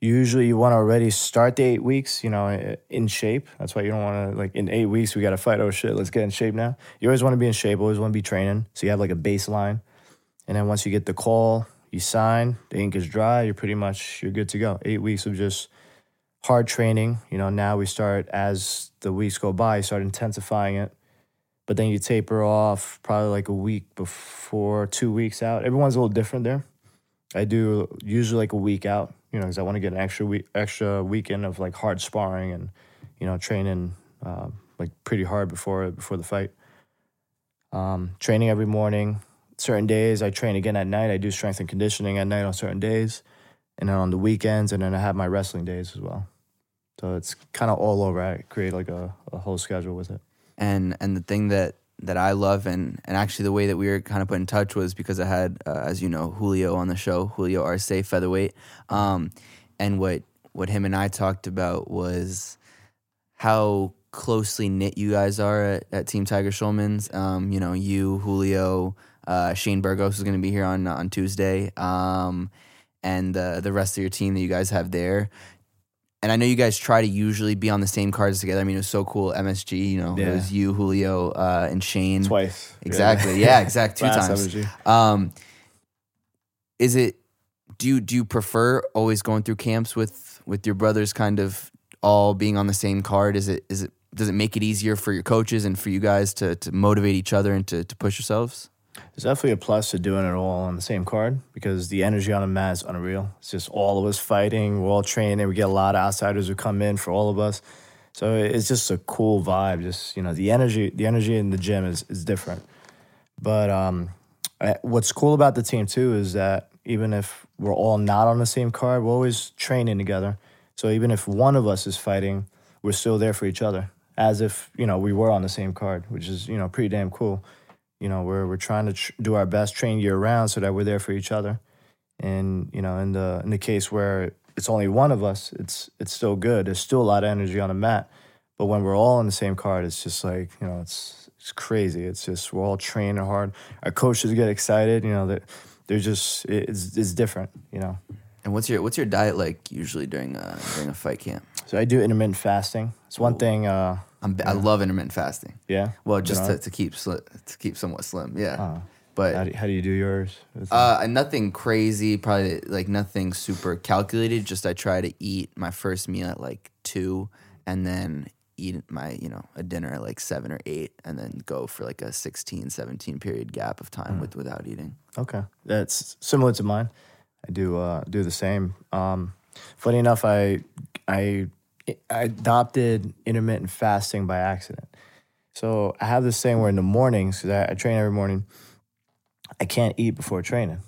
Usually, you want to already start the 8 weeks, you know, in shape. That's why you don't want to, like, in 8 weeks, we got to fight. Oh, shit, let's get in shape now. You always want to be in shape. Always want to be training. So you have, like, a baseline. And then once you get the call, you sign, the ink is dry, you're good to go. 8 weeks of just hard training. You know, now we start, as the weeks go by, you start intensifying it. But then you taper off probably like a week before, 2 weeks out. Everyone's a little different there. I do usually like a week out, you know, because I want to get an extra weekend of, like, hard sparring and, you know, training like pretty hard before the fight. Training every morning. certain days. I train again at night. I do strength and conditioning at night on certain days, and then on the weekends, and then I have my wrestling days as well. So it's kind of all over. I create like a whole schedule with it. And the thing that I love, and actually the way that we were kind of put in touch was because I had, as you know, Julio on the show, Julio Arce, featherweight. And what him and I talked about was how closely knit you guys are at Team Tiger Schulmann's. You know, you, Julio, Shane Burgos is going to be here on Tuesday, and the rest of your team that you guys have there. And I know you guys try to usually be on the same cards together. I mean, it was so cool. MSG, you know, yeah. It was you, Julio, and Shane. Twice. Exactly. Yeah, exactly. Two times. Is it, do you prefer always going through camps with your brothers kind of all being on the same card? Is it does it make it easier for your coaches and for you guys to motivate each other and to push yourselves? There's definitely a plus to doing it all on the same card because the energy on the mat is unreal. It's just all of us fighting. We're all training. We get a lot of outsiders who come in for all of us. So it's just a cool vibe. Just, you know, the energy in the gym is different. But what's cool about the team, too, is that even if we're all not on the same card, we're always training together. So even if one of us is fighting, we're still there for each other as if, you know, we were on the same card, which is, you know, pretty damn cool. You know, we're trying to do our best, train year round, so that we're there for each other. And you know, in the case where it's only one of us, it's still good. There's still a lot of energy on the mat. But when we're all on the same card, it's just like, you know, it's crazy. It's just we're all training hard. Our coaches get excited. You know, they're just it's different. You know. And what's your diet like usually during a fight camp? So I do intermittent fasting. It's one thing. I love intermittent fasting. Yeah. Well, just to keep somewhat slim. Yeah. But how do you do yours? Nothing crazy. Probably like nothing super calculated. Just I try to eat my first meal at like 2, and then eat my a dinner at like 7 or 8, and then go for like a 16, 17 period gap of time without eating. Okay, that's similar to mine. I do the same. Funny enough, I adopted intermittent fasting by accident. So I have this thing where in the mornings, because I train every morning, I can't eat before training.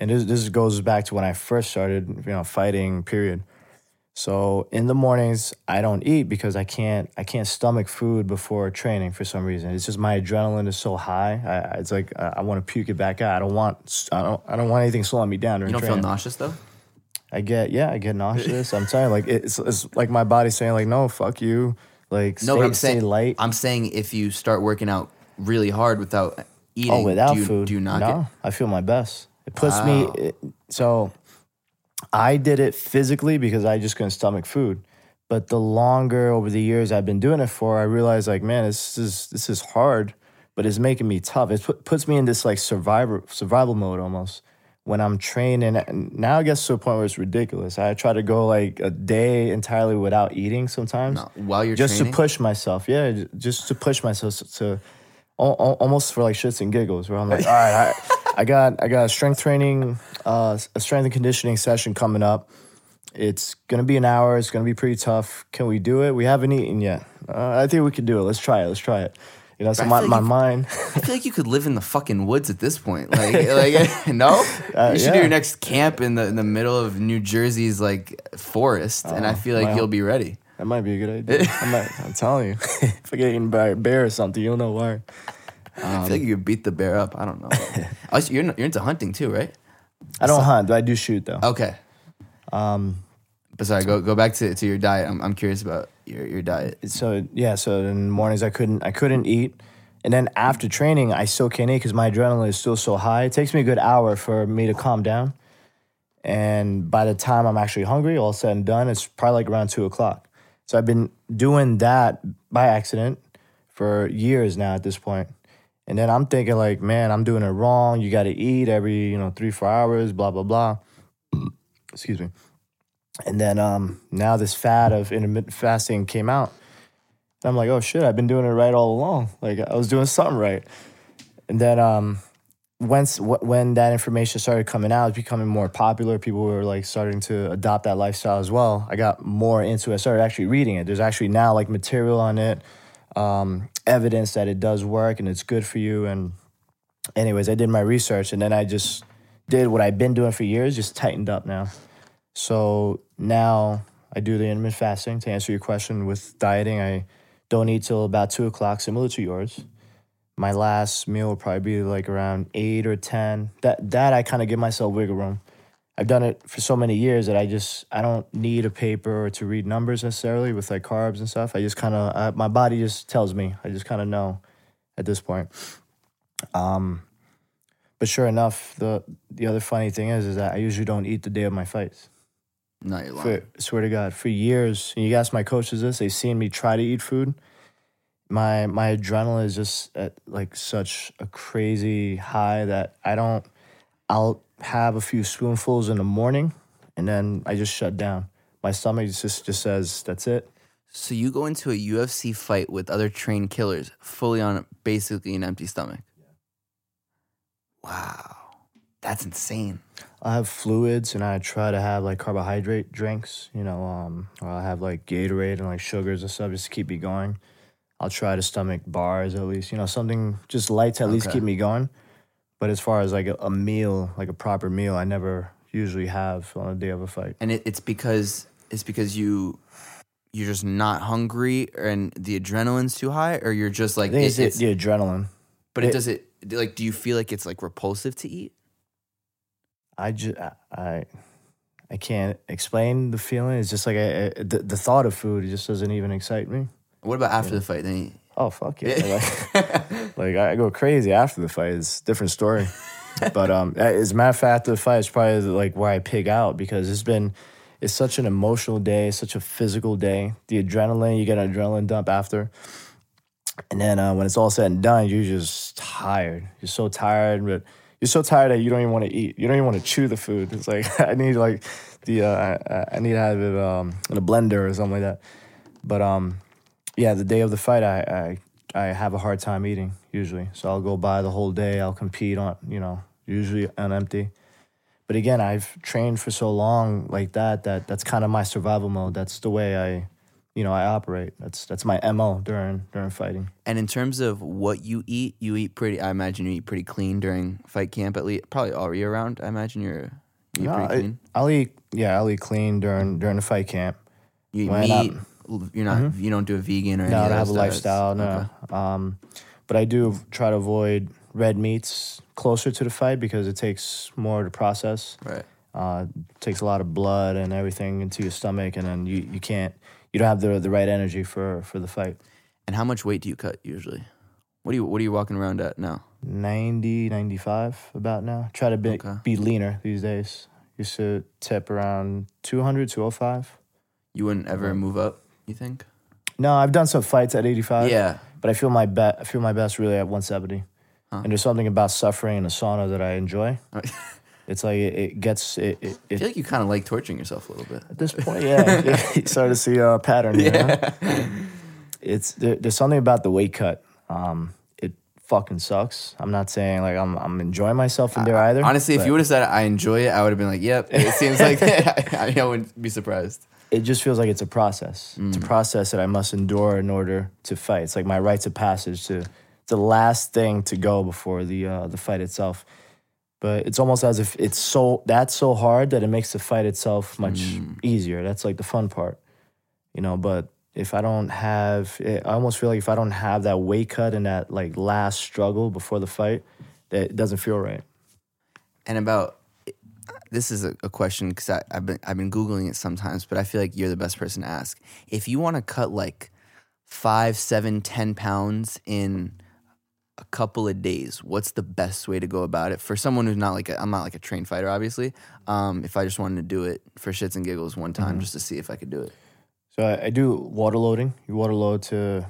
And this goes back to when I first started, fighting, period. So in the mornings, I don't eat because I can't stomach food before training for some reason. It's just my adrenaline is so high. It's like I want to puke it back out. I don't want anything slowing me down during training. You don't feel nauseous though? I get nauseous. I'm telling you, like it's like my body's saying, like, no, fuck you. Like, no, stay light. I'm saying if you start working out really hard without eating, food, do you not? No, I feel my best. It puts me. So I did it physically because I just couldn't stomach food. But the longer over the years I've been doing it for, I realized, like, man, this is hard, but it's making me tough. It puts me in this like survival mode almost. When I'm training, and now I guess to a point where it's ridiculous. I try to go like a day entirely without eating sometimes. No, while you're just training? To push myself. Yeah, just to push myself to almost for like shits and giggles where I'm like, all right, I got a strength and conditioning session coming up. It's going to be an hour. It's going to be pretty tough. Can we do it? We haven't eaten yet. I think we can do it. Let's try it. You know, so my mind. I feel like you could live in the fucking woods at this point. Like no? You should do your next camp in the middle of New Jersey's, like, forest, and I feel like you'll be ready. That might be a good idea. I'm telling you. If I get eaten by a bear or something, you'll know why. I feel like you could beat the bear up. I don't know. Also, you're into hunting, too, right? I don't hunt, but I do shoot, though. Okay. But sorry, go back to your diet. I'm curious about your diet. So in mornings I couldn't eat, and then after training I still can't eat because my adrenaline is still so high. It takes me a good hour for me to calm down, and by the time I'm actually hungry, all said and done, it's probably like around 2:00. So I've been doing that by accident for years now at this point. And then I'm thinking, like, man, I'm doing it wrong. You got to eat every 3-4 hours, blah blah blah. Excuse me. And then now this fad of intermittent fasting came out. And I'm like, oh, shit, I've been doing it right all along. Like, I was doing something right. And then when that information started coming out, it was becoming more popular. People were, like, starting to adopt that lifestyle as well. I got more into it. I started actually reading it. There's actually now, like, material on it, evidence that it does work and it's good for you. And anyways, I did my research, and then I just did what I've been doing for years, just tightened up now. So now I do the intermittent fasting. To answer your question, with dieting, I don't eat till about 2 o'clock, similar to yours. My last meal will probably be like around 8 or 10. That I kind of give myself wiggle room. I've done it for so many years that I don't need a paper or to read numbers necessarily with like carbs and stuff. I just kind of, my body just tells me. I just kind of know at this point. But sure enough, the other funny thing is that I usually don't eat the day of my fights. No, you're lying. Swear to God, for years, and you ask my coaches this, they've seen me try to eat food. My adrenaline is just at like such a crazy high that I'll have a few spoonfuls in the morning, and then I just shut down. My stomach just says, that's it. So you go into a UFC fight with other trained killers fully on basically an empty stomach. Yeah. Wow. That's insane. I have fluids, and I try to have like carbohydrate drinks, you know, or I'll have like Gatorade and like sugars and stuff just to keep me going. I'll try to stomach bars at least, you know, something just light to at least keep me going. But as far as like a meal, like a proper meal, I never usually have on the day of a fight. And it's because you're just not hungry, and the adrenaline's too high, or you're just like, I think it's the adrenaline. But do you feel like it's like repulsive to eat? I can't explain the feeling. It's just like the thought of food, it just doesn't even excite me. What about after the fight? Then you... Oh, fuck yeah. Like I go crazy after the fight. It's a different story. But as a matter of fact, after the fight is probably like where I pig out, because it's such an emotional day, such a physical day. The adrenaline, you get an adrenaline dump after. And then when it's all said and done, you're just tired. You're so tired, but you're so tired that you don't even want to eat. You don't even want to chew the food. It's like I need like I need to have it in a blender or something like that. But yeah, the day of the fight, I have a hard time eating usually. So I'll go by the whole day. I'll compete on, you know, usually on empty. But again, I've trained for so long like that's kind of my survival mode. That's the way I operate. That's my MO during fighting. And in terms of what you eat pretty. I imagine you eat pretty clean during fight camp, at least probably all year round. I imagine you eat pretty clean. I'll eat clean during the fight camp. You eat meat. You're not. Mm-hmm. You don't do a vegan or anything. No, I don't have a lifestyle. No, okay. But I do try to avoid red meats closer to the fight because it takes more to process. Right. It takes a lot of blood and everything into your stomach, and then you can't. You don't have the right energy for the fight. And how much weight do you cut usually? What are you walking around at now? 90, 95 about now. Try to be leaner these days. Used to tip around 200, 205. You wouldn't ever move up, you think? No, I've done some fights at 85. Yeah, but I feel my best really at 170. Huh. And there's something about suffering in a sauna that I enjoy. It's like it gets. I feel like you kind of like torturing yourself a little bit at this point. Yeah, you start to see a pattern. Yeah, you know? There's something about the weight cut. It fucking sucks. I'm not saying like I'm enjoying myself in there either. Honestly, if you would have said I enjoy it, I would have been like, yep. It seems like I wouldn't be surprised. It just feels like it's a process. Mm. It's a process that I must endure in order to fight. It's like my rites of passage to the last thing to go before the fight itself. But it's almost as if that's so hard that it makes the fight itself much easier. That's like the fun part, you know. But if I don't have, I almost feel like if I don't have that weight cut and that like last struggle before the fight, that it doesn't feel right. And about. This is a question because I've been Googling it sometimes, but I feel like you're the best person to ask. If you want to cut like 5, 7, 10 pounds in a couple of days, what's the best way to go about it? For someone who's not like I'm not like a trained fighter, obviously. If I just wanted to do it for shits and giggles one time just to see if I could do it. So I do water loading. You water load to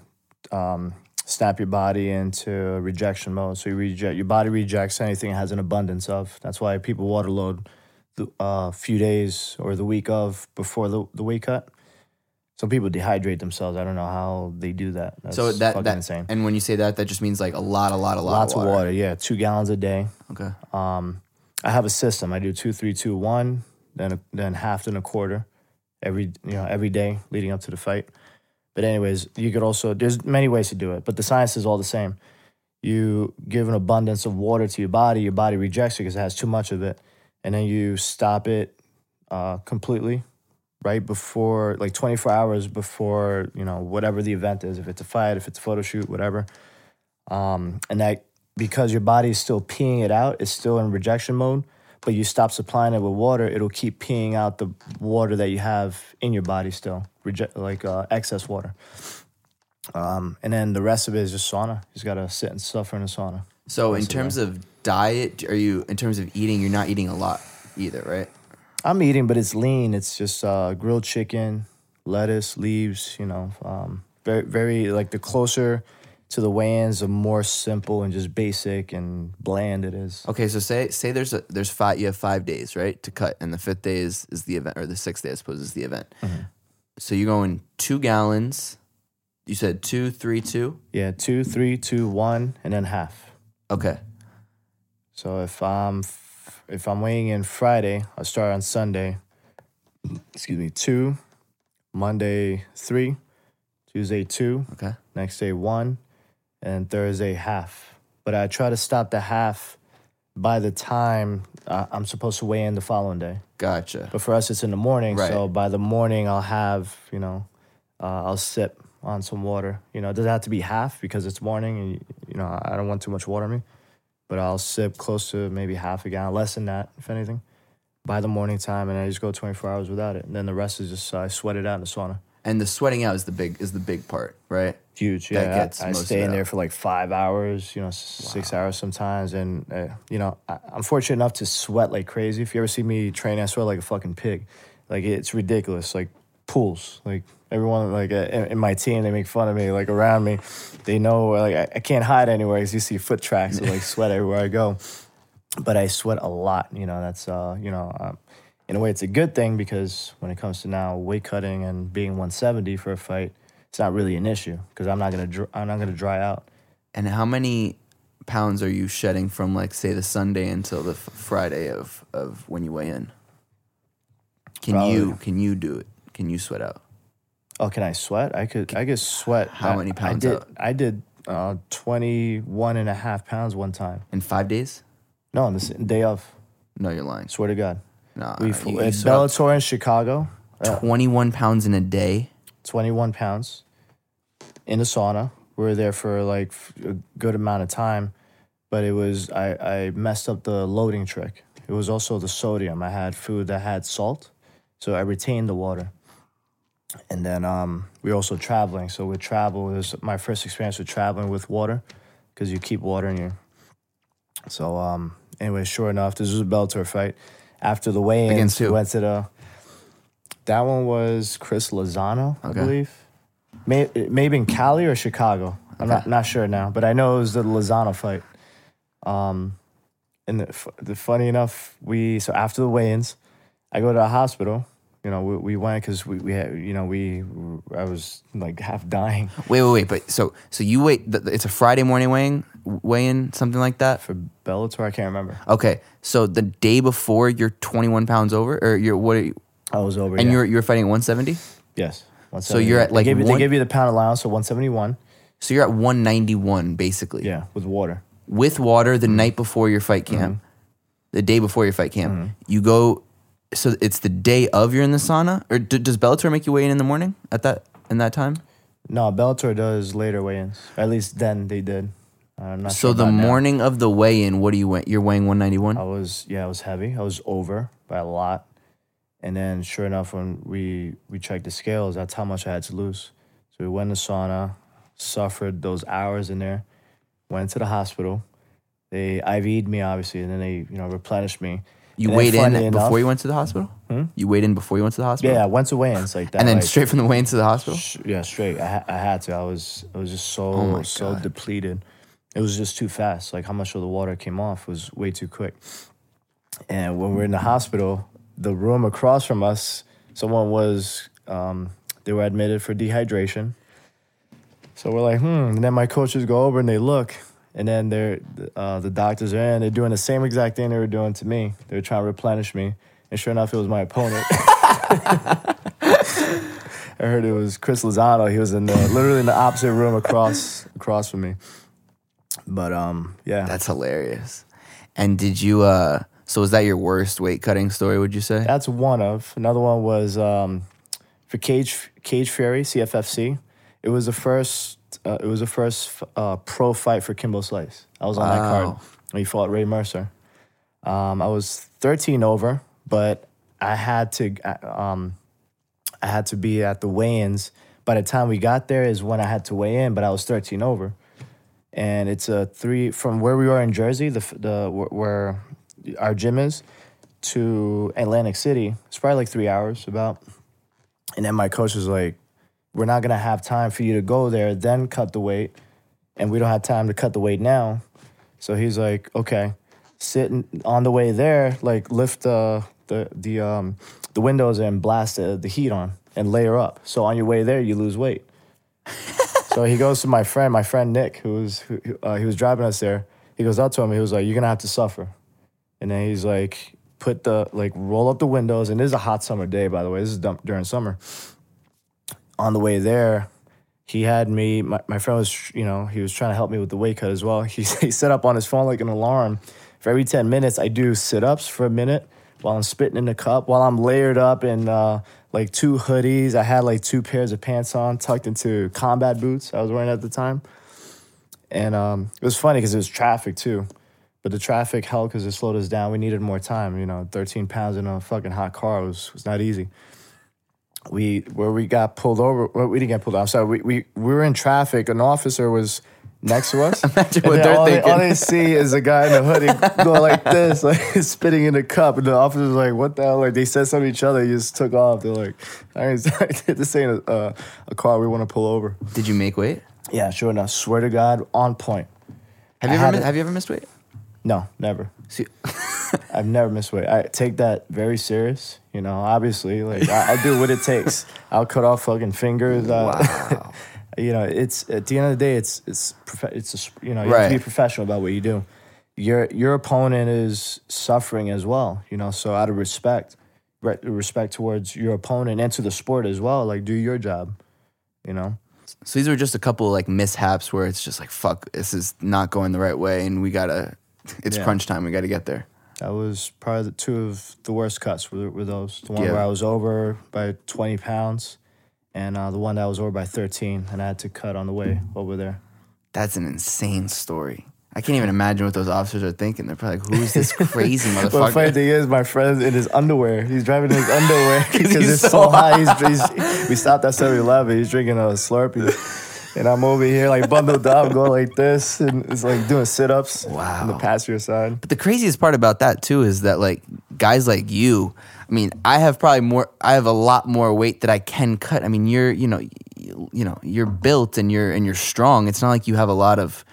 snap your body into rejection mode. So your body rejects anything it has an abundance of. That's why people water load the few days or the week of before the weight cut. Some people dehydrate themselves. I don't know how they do that. That's so that's insane. And when you say that just means like a lot lots of water. Yeah, 2 gallons a day. Okay. I have a system. I do 2, 3, 2, 1, then half and a quarter every day leading up to the fight. But anyways, there's many ways to do it, but the science is all the same. you give an abundance of water to your body rejects it because it has too much of it. And then you stop it completely right before, like 24 hours before, you know, whatever the event is, if it's a fight, if it's a photo shoot, whatever. And that, because your body is still peeing it out, it's still in rejection mode, but you stop supplying it with water, it'll keep peeing out the water that you have in your body still, excess water. And then the rest of it is just sauna. You just got to sit and suffer in a sauna. So in terms of diet, in terms of eating, you're not eating a lot either, right? I'm eating, but it's lean. It's just grilled chicken, lettuce, leaves, you know. Very, very, like, the closer to the weigh-ins, the more simple and just basic and bland it is. Okay, so say you have 5 days, right, to cut, and the fifth day is the event, or the sixth day, I suppose, is the event. Mm-hmm. So you're going 2 gallons. You said 2, 3, 2? Yeah, 2, 3, 2, 1, and then half. Okay. So if I'm weighing in Friday, I start on Sunday. Excuse me, 2, Monday 3, Tuesday 2, okay. Next day 1, and Thursday half. But I try to stop the half by the time I'm supposed to weigh in the following day. Gotcha. But for us, it's in the morning, right. So by the morning I'll have, you know, I'll sip on some water. You know, it doesn't have to be half because it's morning, and you know, I don't want too much water in me. But I'll sip close to maybe half a gallon, less than that, if anything, by the morning time, and I just go 24 hours without it. And then the rest is just I sweat it out in the sauna. And the sweating out is the big part, right? Huge, yeah. I stay in there for like 5 hours, you know, 6 hours sometimes. And, you know, I'm fortunate enough to sweat like crazy. If you ever see me train, I sweat like a fucking pig. Like, it's ridiculous. Like, pools. Like, everyone, like, in my team, they make fun of me, like, around me. They know, like, I can't hide anywhere because you see foot tracks of, like, sweat everywhere I go. But I sweat a lot, you know. That's, you know, in a way it's a good thing because when it comes to now weight cutting and being 170 for a fight, it's not really an issue because I'm not gonna dry out. And how many pounds are you shedding from, like, say, the Sunday until the Friday of when you weigh in? Can you do it? Can you sweat out? Oh, can I sweat? I could sweat. How many pounds out? I did 21 and a half pounds one time. In 5 days? No, on the day of. No, you're lying. Swear to God. No. At Bellator in Chicago. 21 pounds in a day? 21 pounds in the sauna. We were there for like a good amount of time, but it was, I messed up the loading trick. It was also the sodium. I had food that had salt, so I retained the water. And then we were also traveling. So with travel, it was my first experience with traveling with water because you keep water in your... So anyway, sure enough, this was a Bellator fight. After the weigh-ins, we went to the... That one was Chris Lozano, okay. I believe. Maybe in Cali or Chicago. I'm not sure now, but I know it was the Lozano fight. And the funny enough, so after the weigh-ins, I go to the hospital. You know, we went because we had, you know, I was like half dying. Wait. But so you wait. It's a Friday morning weigh-in, something like that for Bellator. I can't remember. Okay, so the day before, you're 21 pounds over, or you're what? Are you, I was over, and yeah. you're fighting at 170. Yes, 170. So you're at like they gave you the pound allowance, so 171. So you're at 191 basically. Yeah, with water. With water, the night before your fight camp, mm-hmm. The day before your fight camp, mm-hmm. You go. So it's the day of you're in the sauna? Or does Bellator make you weigh in the morning at that in that time? No, Bellator does later weigh-ins. At least then they did. I'm not sure. So the morning of the weigh-in, what do you weigh? You're weighing 191? I was heavy. I was over by a lot. And then sure enough, when we checked the scales, that's how much I had to lose. So we went in the sauna, suffered those hours in there, went to the hospital. They IV'd me, obviously, and then they, you know, replenished me. You weighed in before you went to the hospital? Hmm? You weighed in before you went to the hospital? Yeah, I went to weigh-ins like that. And then like, straight from the weigh-ins to the hospital? Straight. I had to. I was just so depleted. It was just too fast. Like how much of the water came off was way too quick. And when we were in the hospital, the room across from us, someone was, they were admitted for dehydration. So we're like, And then my coaches go over and they look. And then the doctors are in. They're doing the same exact thing they were doing to me. They were trying to replenish me. And sure enough, it was my opponent. I heard it was Chris Lozano. He was literally in the opposite room across from me. But yeah, that's hilarious. And did you so was that your worst weight cutting story, would you say? That's one of. Another one was for Cage Fury, CFFC. It was the first pro fight for Kimbo Slice. I was on that card. He fought Ray Mercer. I was 13 over, but I had to be at the weigh-ins. By the time we got there is when I had to weigh in, but I was 13 over. And it's a three from where we were in Jersey, the where our gym is, to Atlantic City. It's probably like 3 hours about. And then my coach was like, "We're not gonna have time for you to go there, then cut the weight, and we don't have time to cut the weight now." So he's like, "Okay, sit on the way there, like lift the windows and blast the heat on and layer up. So on your way there, you lose weight." So he goes to my friend Nick, who was driving us there. He goes up to him. He was like, "You're gonna have to suffer." And then he's like, roll up the windows. And this is a hot summer day, by the way. This is during summer. On the way there, he had me. My friend was, he was trying to help me with the weight cut as well. He set up on his phone like an alarm. For every 10 minutes, I do sit-ups for a minute while I'm spitting in the cup, while I'm layered up in like two hoodies. I had like two pairs of pants on, tucked into combat boots I was wearing at the time. And it was funny because it was traffic too. But the traffic held because it slowed us down. We needed more time. 13 pounds in a fucking hot car was not easy. We didn't get pulled over. I'm sorry. We were in traffic. An officer was next to us. Imagine what they're thinking. All they see is a guy in a hoodie going like this, like spitting in a cup. And the officer's like, "What the hell?" Like they said something to each other. They just took off. They're like, "This ain't a car we want to pull over." Did you make weight? Yeah, sure enough. Swear to God, on point. Have you ever missed weight? No, never. See, I've never missed weight. I take that very serious. Obviously, like I'll do what it takes. I'll cut off fucking fingers. Wow. It's at the end of the day, you have to be professional about what you do. Your opponent is suffering as well. So out of respect towards your opponent and to the sport as well, like do your job. So these were just a couple of like mishaps where it's just like, fuck, this is not going the right way, and we gotta. It's crunch time. We got to get there. That was probably the two of the worst cuts were those. The one where I was over by 20 pounds and the one that I was over by 13 and I had to cut on the way over there. That's an insane story. I can't even imagine what those officers are thinking. They're probably like, "Who is this crazy motherfucker?" Well, the funny thing is, my friend's in his underwear. He's driving in his underwear because it's so high. We stopped at 7-Eleven. He's drinking a Slurpee. And I'm over here like bundled up, going like this, and it's like doing sit-ups on the passenger side. But the craziest part about that too is that like guys like you, I mean, I have a lot more weight that I can cut. I mean, you're you're built and you're strong. It's not like you have a lot of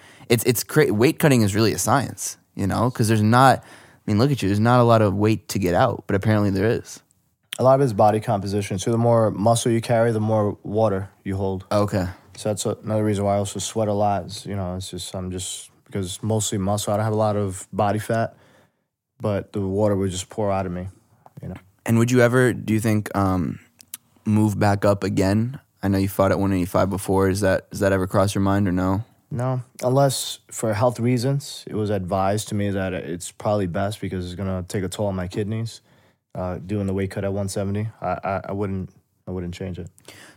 weight cutting is really a science, because there's not. I mean, look at you. There's not a lot of weight to get out, but apparently there is. A lot of it's body composition. So the more muscle you carry, the more water you hold. Okay. So that's another reason why I also sweat a lot. Is, it's just because it's mostly muscle. I don't have a lot of body fat, but the water would just pour out of me. And would you ever, do you think, move back up again? I know you fought at 185 before. Is that ever cross your mind or no? No, unless for health reasons, it was advised to me that it's probably best because it's gonna take a toll on my kidneys. Doing the weight cut at 170, I wouldn't change it.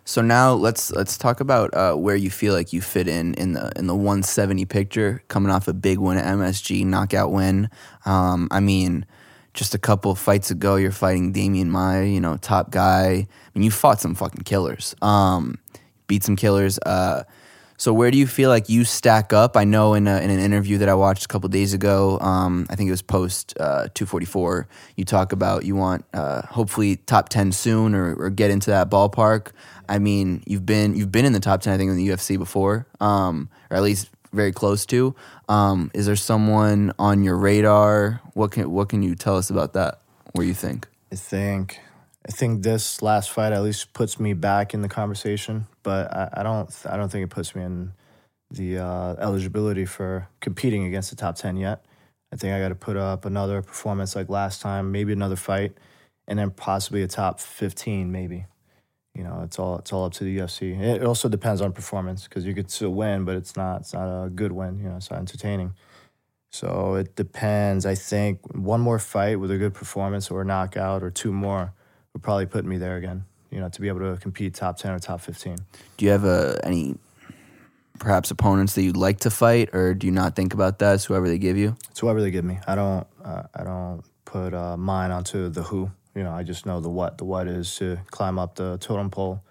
So now let's talk about where you feel like you fit in the 170 picture, coming off a big win at MSG, knockout win. I mean, just a couple of fights ago, you're fighting Damian Maia, top guy. I mean, you fought some fucking killers, beat some killers. So where do you feel like you stack up? I know in an interview that I watched a couple of days ago, I think it was post 244, you talk about you want hopefully top 10 soon or get into that ballpark. I mean, you've been in the top 10, I think, in the UFC before, or at least very close to. Is there someone on your radar? What can you tell us about that? What do you think? I think this last fight at least puts me back in the conversation, but I don't think it puts me in the eligibility for competing against the top 10 yet. I think I got to put up another performance like last time, maybe another fight, and then possibly a top 15 maybe. you know, it's all up to the UFC. It also depends on performance, because you could still win, but it's not a good win. You know, it's not entertaining. So it depends. I think one more fight with a good performance or a knockout or two more would probably put me there again, you know, to be able to compete top 10 or top 15. Do you have any perhaps opponents that you'd like to fight, or do you not think about that? It's whoever they give you? It's whoever they give me. I don't put mine onto the who. You know, I just know the what. The what is to climb up the totem pole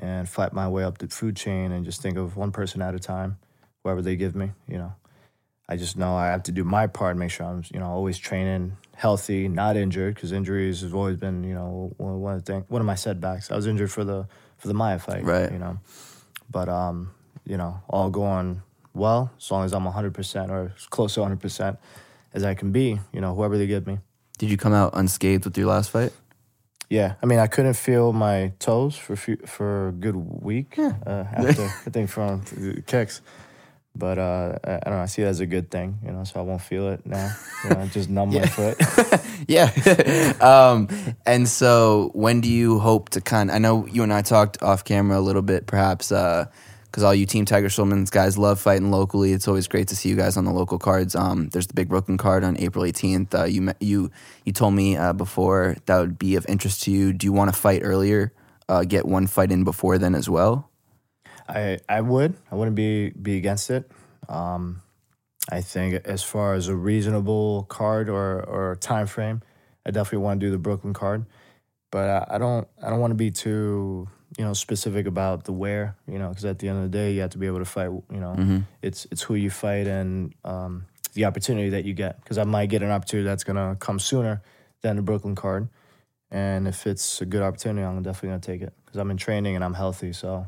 and fight my way up the food chain and just think of one person at a time, whoever they give me, you know. I just know I have to do my part and make sure I'm, you know, always training healthy, not injured, because injuries have always been, you know, one of my setbacks. I was injured for the Maia fight, right? You know, but you know, all going well as long as I'm 100% or as close to 100% as I can be. You know, whoever they give me. Did you come out unscathed with your last fight? Yeah, I mean, I couldn't feel my toes for a good week after I think from kicks. But I don't know, I see it as a good thing, you know, so I won't feel it now. You know, just numb my foot. Yeah. And so when do you hope to I know you and I talked off camera a little bit, perhaps, because all you Team Tiger Schulmann's guys love fighting locally. It's always great to see you guys on the local cards. There's the big Brooklyn card on April 18th. You told me before that would be of interest to you. Do you want to fight earlier, get one fight in before then as well? I would. I wouldn't be against it. I think as far as a reasonable card or time frame, I definitely want to do the Brooklyn card. But I don't want to be too, you know, specific about the where, you know, because at the end of the day, you have to be able to fight, you know. Mm-hmm. It's who you fight and the opportunity that you get. Because I might get an opportunity that's going to come sooner than the Brooklyn card. And if it's a good opportunity, I'm definitely going to take it. Because I'm in training and I'm healthy, so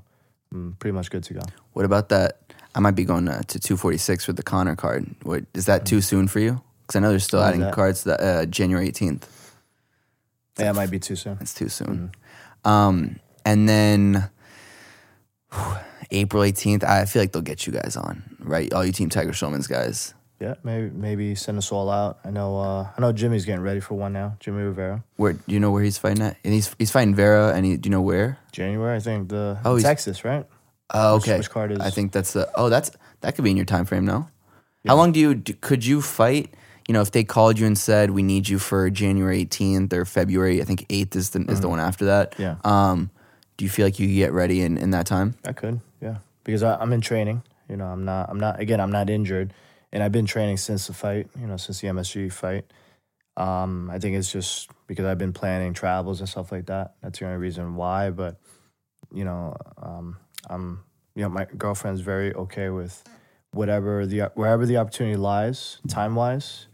I'm pretty much good to go. What about that? I might be going to 246 with the Connor card. What, is that too soon for you? Because I know they're still adding cards that January 18th. Yeah, it might be too soon. It's too soon. Mm-hmm. And then April 18th, I feel like they'll get you guys on, right? All you Team Tiger Schulmann's guys. Yeah, maybe send us all out. I know Jimmy's getting ready for one now. Jimmy Rivera. Where do you know where he's fighting at? And he's fighting Vera. And do you know where? January, I think. Texas, right? Oh, okay. Which card is? I think that's the. Oh, that could be in your time frame now. Yeah. How long could you fight? You know, if they called you and said we need you for January 18th or February, I think 8th is the one after that. Yeah. Do you feel like you could get ready in that time? I could. Yeah, because I'm in training. You know, I'm not. Again, I'm not injured. And I've been training since the fight, you know, since the MSG fight. I think it's just because I've been planning travels and stuff like that. That's the only reason why. But, you know, my girlfriend's very okay with wherever the opportunity lies, time-wise,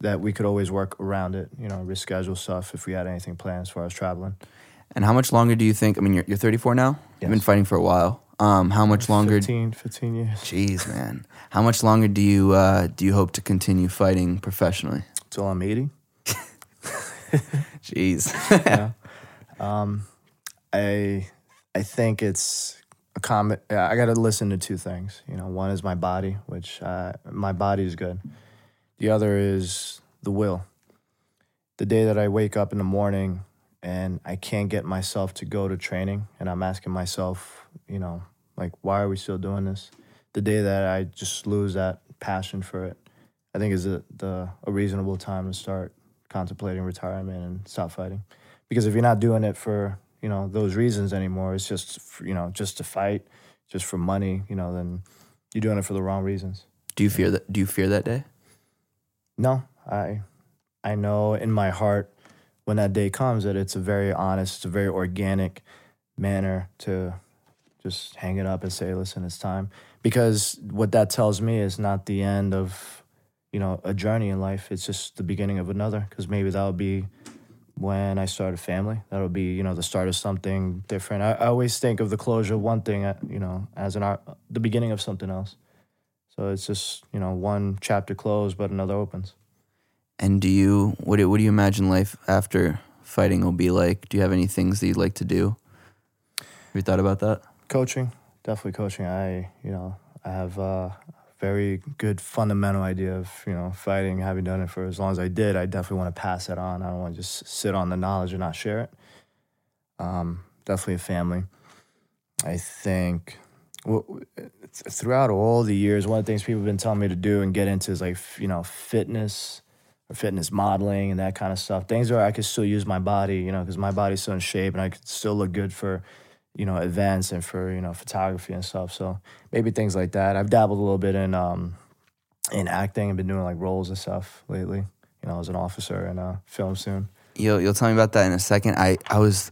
that we could always work around it, you know, reschedule stuff if we had anything planned as far as traveling. And how much longer do you think? I mean, you're 34 now? Yes. You've been fighting for a while. How much longer? 15 years. Jeez, man. How much longer do you hope to continue fighting professionally? Till I'm 80. Jeez. Yeah. I think it's a comment. I got to listen to two things. You know, one is my body, which my body is good. The other is the will. The day that I wake up in the morning and I can't get myself to go to training, and I'm asking myself, you know, like, why are we still doing this? The day that I just lose that passion for it, I think is a reasonable time to start contemplating retirement and stop fighting. Because if you're not doing it for, you know, those reasons anymore, it's just, you know, just to fight, just for money, you know, then you're doing it for the wrong reasons. Do you fear that day? No. I know in my heart when that day comes that it's a very honest, it's a very organic manner to just hang it up and say, listen, it's time. Because what that tells me is not the end of, you know, a journey in life. It's just the beginning of another. Because maybe that'll be when I start a family. That'll be, you know, the start of something different. I always think of the closure of one thing, you know, as the beginning of something else. So it's just, you know, one chapter closed, but another opens. And what do you imagine life after fighting will be like? Do you have any things that you'd like to do? Have you thought about that? Coaching, definitely coaching. I have a very good fundamental idea of, you know, fighting. Having done it for as long as I did, I definitely want to pass that on. I don't want to just sit on the knowledge and not share it. definitely a family. I think throughout all the years, one of the things people have been telling me to do and get into is, like, you know, fitness or fitness modeling and that kind of stuff. Things where I could still use my body, you know, because my body's still in shape and I could still look good for, you know, events and for, you know, photography and stuff. So maybe things like that. I've dabbled a little bit in acting and been doing, like, roles and stuff lately. You know, as an officer in a film soon. You'll tell me about that in a second. I was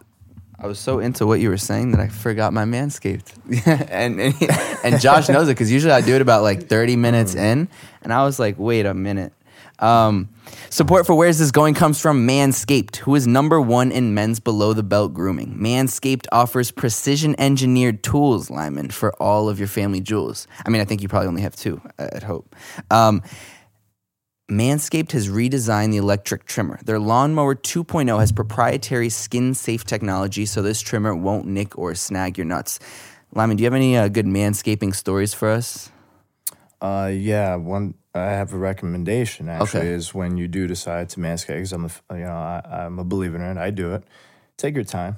so into what you were saying that I forgot my Manscaped. and Josh knows it because usually I do it about, like, 30 minutes in. And I was like, wait a minute. Support for Where's This Going comes from Manscaped, who is number one in men's below-the-belt grooming. Manscaped offers precision-engineered tools, Lyman, for all of your family jewels. I mean, I think you probably only have two, I'd hope. Manscaped has redesigned the electric trimmer. Their Lawnmower 2.0 has proprietary skin-safe technology, so this trimmer won't nick or snag your nuts. Lyman, do you have any good manscaping stories for us? Yeah, one I have a recommendation, actually, is when you do decide to manscape, because I'm a believer in it. I do it. Take your time.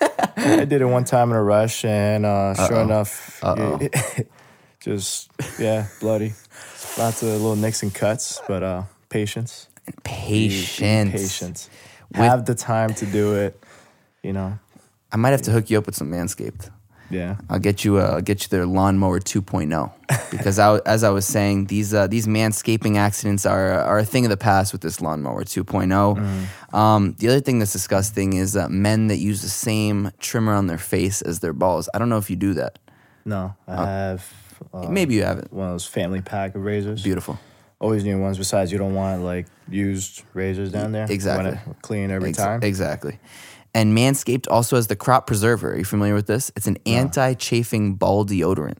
I did it one time in a rush, and sure enough, bloody. Lots of little nicks and cuts, but patience. Patience. Have the time to do it, you know. I might have to hook you up with some Manscaped. Yeah. I'll get you their Lawnmower 2.0 because as I was saying, these manscaping accidents are a thing of the past with this Lawnmower 2.0. Mm. The other thing that's disgusting is men that use the same trimmer on their face as their balls. I don't know if you do that. No, I have. Maybe you haven't. One of those family pack of razors. Beautiful. Always new ones. Besides, you don't want, like, used razors down there. Exactly. You want to clean every time. Exactly. And Manscaped also has the Crop Preserver. Are you familiar with this? It's an anti-chafing ball deodorant.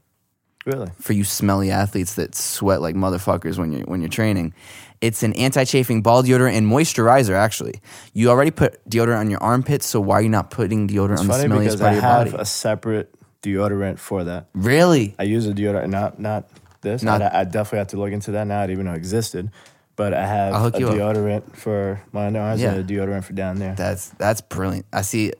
Really? For you smelly athletes that sweat like motherfuckers when you're training. It's an anti-chafing ball deodorant and moisturizer, actually. You already put deodorant on your armpits, so why are you not putting deodorant on the smelliest part of your body? I have a separate deodorant for that. Really? I use a deodorant, not this. I definitely have to look into that now. I didn't even know it existed. But I have a deodorant for my underarms and a deodorant for down there. That's brilliant. I see.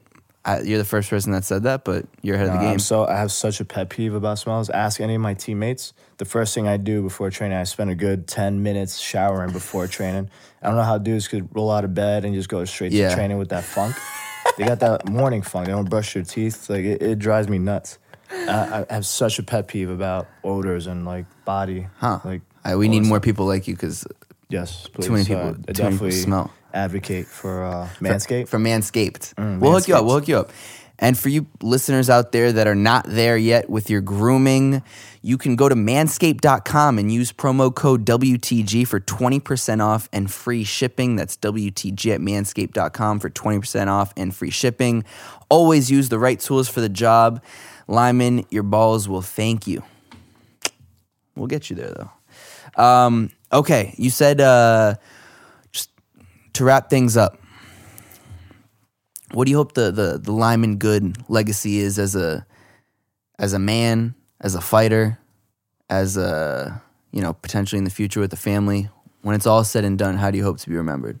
You're the first person that said that, but you're ahead of the game. So I have such a pet peeve about smells. Ask any of my teammates. The first thing I do before training, I spend a good 10 minutes showering before training. I don't know how dudes could roll out of bed and just go straight to training with that funk. They got that morning funk. They don't brush their teeth. Like, it drives me nuts. I have such a pet peeve about odors and, like, body. Huh. Like, we need more people like you because too many people, too many people smell. Advocate for Manscaped. For Manscaped. We'll hook you up. And for you listeners out there that are not there yet with your grooming, you can go to manscaped.com and use promo code WTG for 20% off and free shipping. That's WTG at manscaped.com for 20% off and free shipping. Always use the right tools for the job. Lyman, your balls will thank you. We'll get you there, though. Okay, you said just to wrap things up, what do you hope the Lyman Good legacy is as a man, as a fighter, as a, you know, potentially in the future with the family? When it's all said and done, how do you hope to be remembered?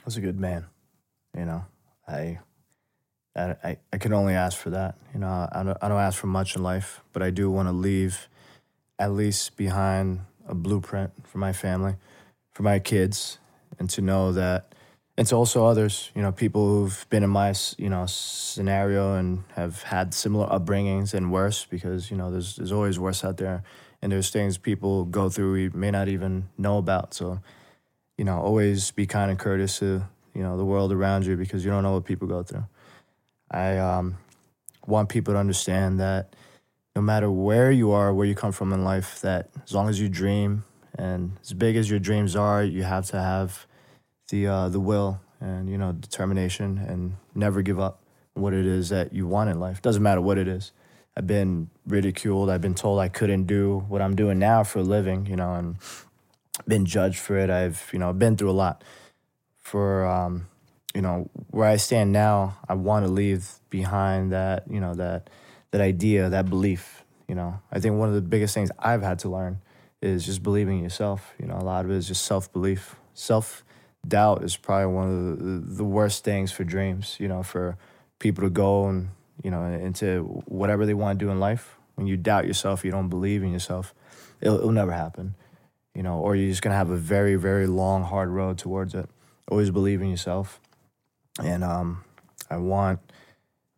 I was a good man, you know. I can only ask for that, you know. I don't ask for much in life, but I do want to leave at least behind a blueprint for my family, for my kids, and to know that. And to also others, you know, people who've been in my, you know, scenario and have had similar upbringings and worse, because, you know, there's always worse out there, and there's things people go through we may not even know about. So, you know, always be kind and courteous to, you know, the world around you, because you don't know what people go through. I want people to understand that no matter where you are, where you come from in life, that as long as you dream and as big as your dreams are, you have to have the will and, you know, determination, and never give up what it is that you want in life. Doesn't matter what it is. I've been ridiculed. I've been told I couldn't do what I'm doing now for a living, you know, and been judged for it. I've, you know, been through a lot. For, you know, where I stand now, I want to leave behind that, you know, that idea, that belief, you know. I think one of the biggest things I've had to learn is just believing in yourself. You know, a lot of it is just self-belief, self-doubt is probably one of the worst things for dreams, you know, for people to go and, you know, into whatever they want to do in life. When you doubt yourself, you don't believe in yourself, it'll never happen, you know, or you're just going to have a very, very long, hard road towards it. Always believe in yourself. And I want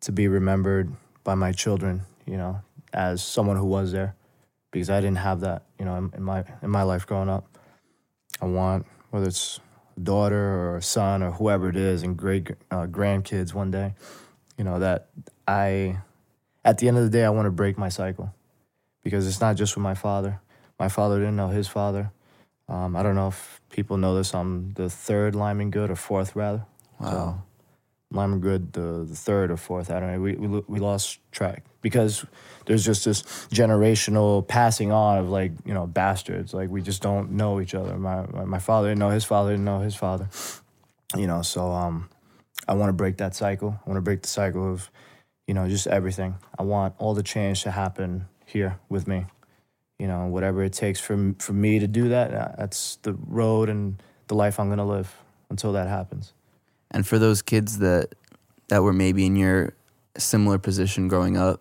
to be remembered by my children, you know, as someone who was there, because I didn't have that, you know, in my life growing up. I want, whether it's a daughter or a son or whoever it is, and great grandkids one day, you know, that I, at the end of the day, I want to break my cycle, because it's not just with my father. My father didn't know his father. I don't know if people know this. I'm the third Lyman Good, or fourth rather. Wow. So, Lyman Good, the third or fourth. I don't know. We lost track, because there's just this generational passing on of, like, you know, bastards. Like, we just don't know each other. My father didn't know his father didn't know his father. You know, so I want to break that cycle. I want to break the cycle of, you know, just everything. I want all the change to happen here with me. You know, whatever it takes for me to do that, that's the road and the life I'm going to live until that happens. And for those kids that were maybe in your similar position growing up,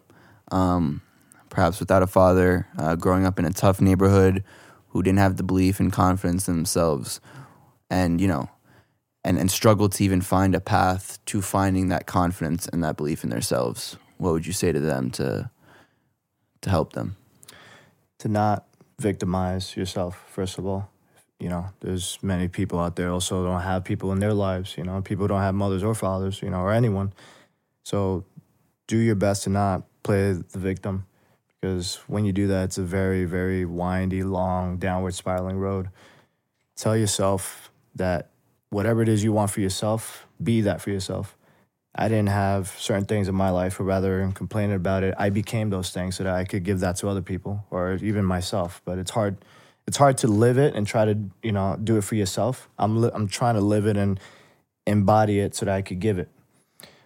perhaps without a father, growing up in a tough neighborhood, who didn't have the belief and confidence in themselves, and, you know, and struggled to even find a path to finding that confidence and that belief in themselves, what would you say to them to help them? To not victimize yourself, first of all. You know, there's many people out there also don't have people in their lives, you know, people don't have mothers or fathers, you know, or anyone. So do your best to not play the victim, because when you do that, it's a very, very windy, long, downward spiraling road. Tell yourself that whatever it is you want for yourself, be that for yourself. I didn't have certain things in my life, or rather than complaining about it, I became those things so that I could give that to other people or even myself. But it's hard. It's hard to live it and try to, you know, do it for yourself. I'm trying to live it and embody it so that I could give it.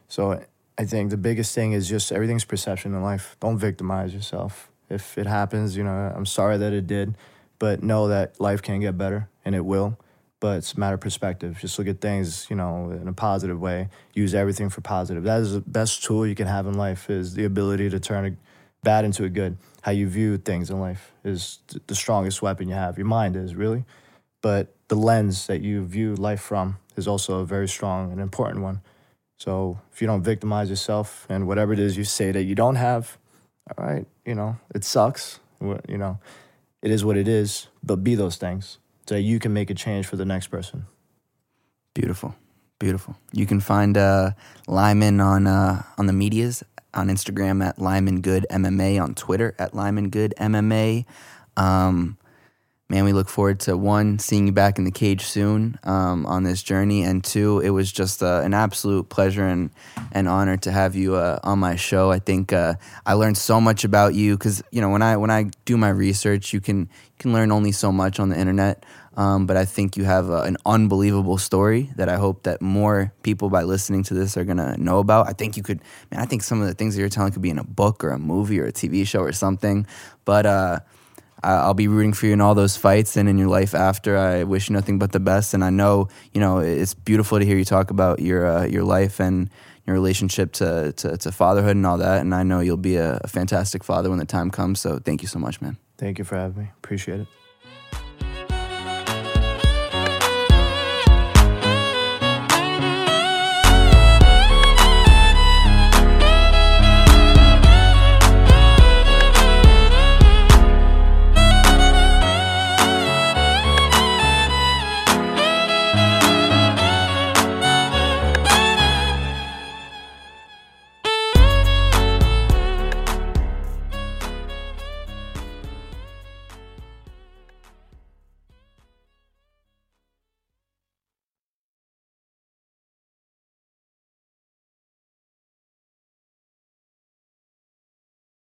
So I think the biggest thing is just everything's perception in life. Don't victimize yourself. If it happens, you know, I'm sorry that it did, but know that life can get better, and it will. But it's a matter of perspective. Just look at things, you know, in a positive way. Use everything for positive. That is the best tool you can have in life, is the ability to turn a bad into a good. How you view things in life is the strongest weapon you have. Your mind is, really. But the lens that you view life from is also a very strong and important one. So if you don't victimize yourself and whatever it is you say that you don't have, all right, you know, it sucks. You know, it is what it is, but be those things, so you can make a change for the next person. Beautiful, beautiful. You can find Lyman on the medias, on Instagram at Lyman Good MMA, on Twitter at Lyman Good MMA. Man, we look forward to, one, seeing you back in the cage soon on this journey, and two, it was just an absolute pleasure and an honor to have you on my show. I think I learned so much about you, because, you know, when I do my research, you can learn only so much on the internet, but I think you have an unbelievable story that I hope that more people by listening to this are gonna know about. I think you could, man. I think some of the things that you're telling could be in a book or a movie or a TV show or something, but. I'll be rooting for you in all those fights and in your life after. I wish you nothing but the best, and I know, you know, it's beautiful to hear you talk about your life and your relationship to fatherhood and all that, and I know you'll be a fantastic father when the time comes, so thank you so much, man. Thank you for having me. Appreciate it.